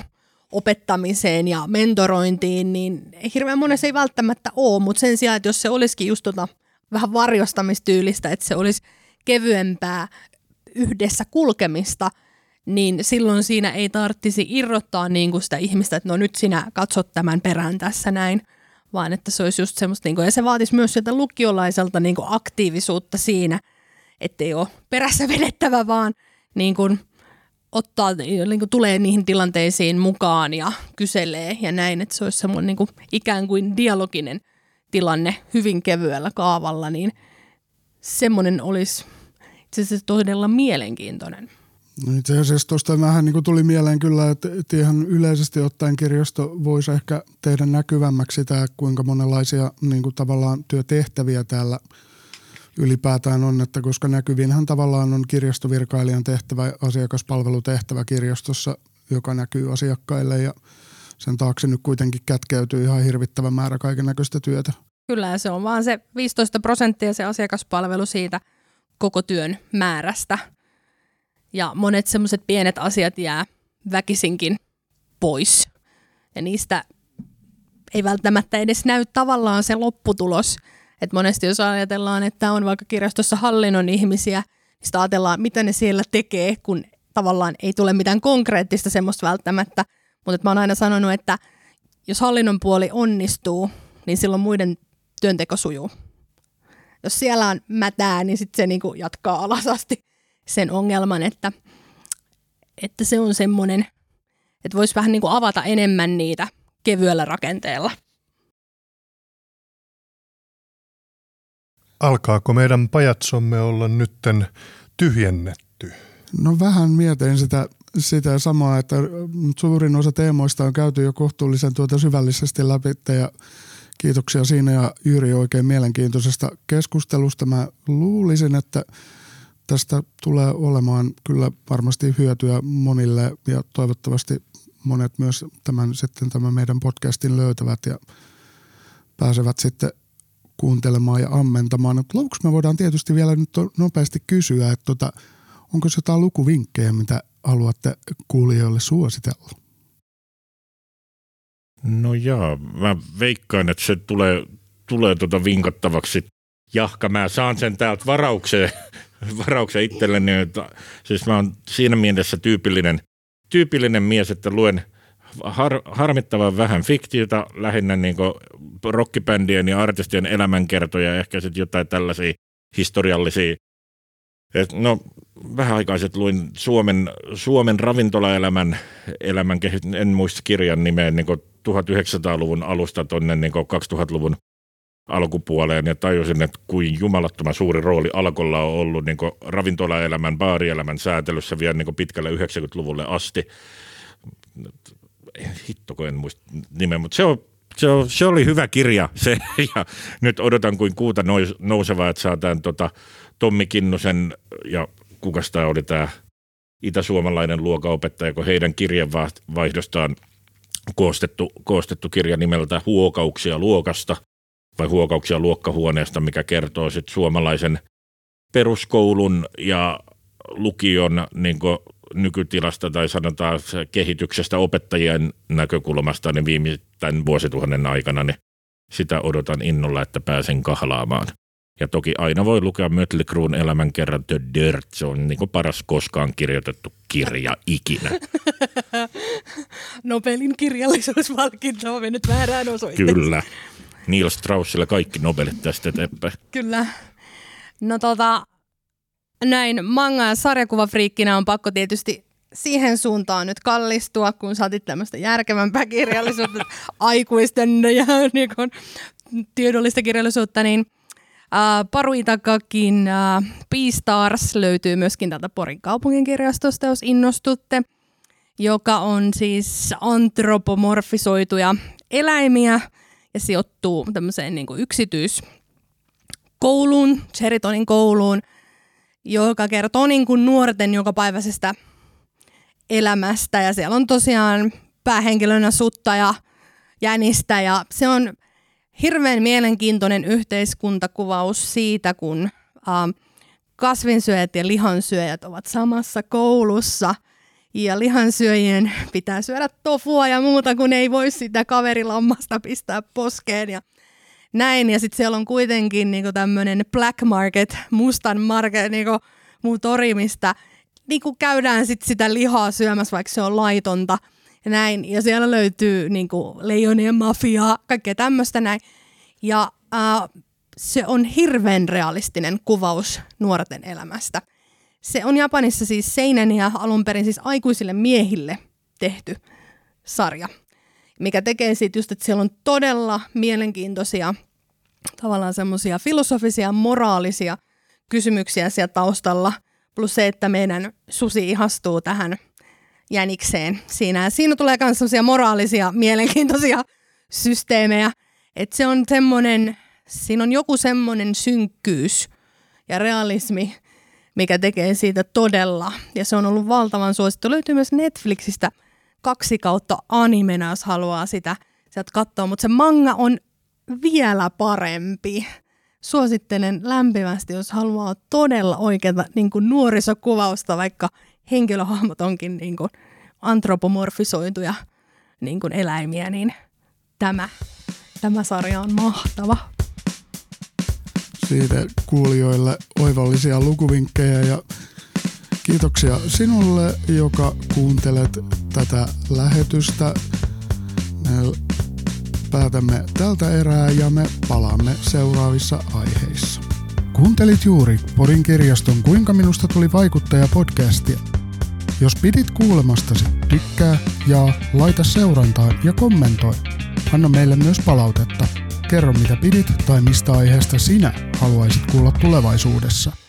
opettamiseen ja mentorointiin, niin hirveän monessa ei välttämättä ole, mutta sen sijaan, että jos se olisikin just tota vähän varjostamistyylistä, että se olisi kevyempää yhdessä kulkemista, niin silloin siinä ei tarvitsisi irrottaa niin kuin sitä ihmistä, että no nyt sinä katsot tämän perään tässä näin, vaan että se olisi just semmoista, niin kuin, ja se vaatisi myös sieltä lukiolaiselta niin kuin aktiivisuutta siinä, ettei ole perässä vedettävä, vaan niin kuin ottaa, niin kuin tulee niihin tilanteisiin mukaan ja kyselee ja näin, että se olisi semmoinen niin kuin ikään kuin dialoginen tilanne hyvin kevyellä kaavalla, niin semmoinen olisi itse asiassa todella mielenkiintoinen. No itse asiassa tuosta vähän niin kuin tuli mieleen kyllä, että ihan yleisesti ottaen kirjasto voisi ehkä tehdä näkyvämmäksi sitä, kuinka monenlaisia niin kuin tavallaan työtehtäviä täällä ylipäätään on, että koska näkyvinhän tavallaan on kirjastovirkailijan tehtävä, asiakaspalvelutehtävä kirjastossa, joka näkyy asiakkaille ja sen taakse nyt kuitenkin kätkeytyy ihan hirvittävä määrä kaikennäköistä työtä. Kyllä, se on vaan se viisitoista prosenttia se asiakaspalvelu siitä koko työn määrästä. Ja monet semmoiset pienet asiat jää väkisinkin pois. Ja niistä ei välttämättä edes näy tavallaan se lopputulos. Et monesti jos ajatellaan, että on vaikka kirjastossa hallinnon ihmisiä, niin sitä ajatellaan, mitä ne siellä tekee, kun tavallaan ei tule mitään konkreettista semmoista välttämättä. Mutta mä oon aina sanonut, että jos hallinnon puoli onnistuu, niin silloin muiden työnteko sujuu. Jos siellä on mätää, niin sitten se niinku jatkaa alas asti sen ongelman, että, että se on semmoinen, että voisi vähän niinku avata enemmän niitä kevyellä rakenteella. Alkaako meidän pajatsomme olla nytten tyhjennetty? No vähän mietin sitä, sitä samaa, että suurin osa teemoista on käyty jo kohtuullisen tuota syvällisesti läpi ja kiitoksia Siina ja Jyri oikein mielenkiintoisesta keskustelusta. Mä luulisin, että tästä tulee olemaan kyllä varmasti hyötyä monille ja toivottavasti monet myös tämän, sitten tämän meidän podcastin löytävät ja pääsevät sitten kuuntelemaan ja ammentamaan. Mutta lopuksi me voidaan tietysti vielä nyt nopeasti kysyä, että tota, onko jotain lukuvinkkejä, mitä haluatte kuulijoille suositella? No jaa, mä veikkaan, että se tulee, tulee tuota vinkattavaksi. Jahka, mä saan sen täältä varaukseen, varaukseen itselleni. Siis mä oon siinä mielessä tyypillinen, tyypillinen mies, että luen har, harmittavan vähän fiktiota, lähinnä niin kuin rockibändien ja artistien elämänkertoja, ehkä sitten jotain tällaisia historiallisia. Et no, vähän aikaiset luin Suomen, Suomen ravintolaelämän, elämän, en muista kirjan nimeä, niin kuin tuhatyhdeksänsataaluvun alusta tuonne niin kuin kaksituhattaluvun alkupuoleen ja tajusin, että kuin jumalattoman suuri rooli Alkolla on ollut niin kuin ravintolaelämän, baarielämän säätelyssä vielä niin kuin pitkälle yhdeksänkymmentäluvulle asti. Hitto, kun en muista nimeä, mutta se, on, se, on, se oli hyvä kirja se, ja nyt odotan kuin kuuta nousevaa, että saadaan tota Tommi Kinnusen ja kukas tämä oli tämä itäsuomalainen luokanopettaja, kun heidän kirjanvaihdostaan koostettu, koostettu kirja nimeltä Huokauksia luokasta vai Huokauksia luokkahuoneesta, mikä kertoo sit suomalaisen peruskoulun ja lukion niin kuin nykytilasta tai sanotaan kehityksestä opettajien näkökulmasta niin viime tämän vuosituhannen aikana, niin sitä odotan innolla, että pääsen kahlaamaan. Ja toki aina voi lukea Mötley Crüen elämänkerran The Dirt, se on niin kuin paras koskaan kirjoitettu kirja ikinä. Nobelin kirjallisuusvalkinto on mennyt väärään osoitteeseen. Kyllä. Niels Straussilla kaikki Nobelit tästä eteenpäin. Kyllä. No tota, näin manga- ja sarjakuvafriikkinä on pakko tietysti siihen suuntaan nyt kallistua, kun saatit tämmöistä järkevämpää kirjallisuutta, aikuisten ja niin kuin tiedollista kirjallisuutta, niin Uh, Paru Itakakin uh, P-Stars löytyy myöskin täältä Porin kaupunginkirjastosta, jos innostutte, joka on siis antropomorfisoituja eläimiä ja sijoittuu tämmöiseen niin kuin yksityiskouluun, Cheritonin kouluun, joka kertoo niin kuin nuorten jokapäiväisestä elämästä. Ja siellä on tosiaan päähenkilönä sutta ja jänistä ja se on hirveän mielenkiintoinen yhteiskuntakuvaus siitä, kun äh, kasvinsyöjät ja lihansyöjät ovat samassa koulussa ja lihansyöjien pitää syödä tofua ja muuta, kun ei voi sitä kaverilammasta pistää poskeen ja näin. Ja sitten siellä on kuitenkin niinku tämmöinen black market, mustan market, niinku muu tori, mistä niinku käydään sit sitä lihaa syömässä, vaikka se on laitonta. Ja näin, ja siellä löytyy niin kuin leijonien mafiaa, kaikkea tämmöistä näin. Ja äh, se on hirveän realistinen kuvaus nuorten elämästä. Se on Japanissa siis seinen ja alun perin siis aikuisille miehille tehty sarja, mikä tekee siitä just, että siellä on todella mielenkiintoisia tavallaan semmoisia filosofisia, moraalisia kysymyksiä siellä taustalla, Plus se, että meidän Susi ihastuu tähän jänikseen. Siinä, siinä tulee myös sellaisia moraalisia, mielenkiintoisia systeemejä. Että se on semmoinen, siinä on joku semmoinen synkkyys ja realismi, mikä tekee siitä todella. Ja se on ollut valtavan suosittu. Löytyy myös Netflixistä kaksi kautta animena, jos haluaa sitä sieltä katsoa. Mutta se manga on vielä parempi. Suosittelen lämpimästi, jos haluaa todella oikeata niin kuin nuorisokuvausta, vaikka henkilöhahmot onkin niin kuin antropomorfisoituja niin kuin eläimiä, niin tämä, tämä sarja on mahtava. Siitä kuulijoille oivallisia lukuvinkkejä ja kiitoksia sinulle, joka kuuntelet tätä lähetystä. Päätämme tältä erää ja me palaamme seuraavissa aiheissa. Kuuntelit juuri Porin kirjaston Kuinka minusta tuli vaikuttaja-podcastia. Jos pidit kuulemastasi, tykkää, jaa, laita seurantaan ja kommentoi. Anna meille myös palautetta. Kerro mitä pidit tai mistä aiheesta sinä haluaisit kuulla tulevaisuudessa.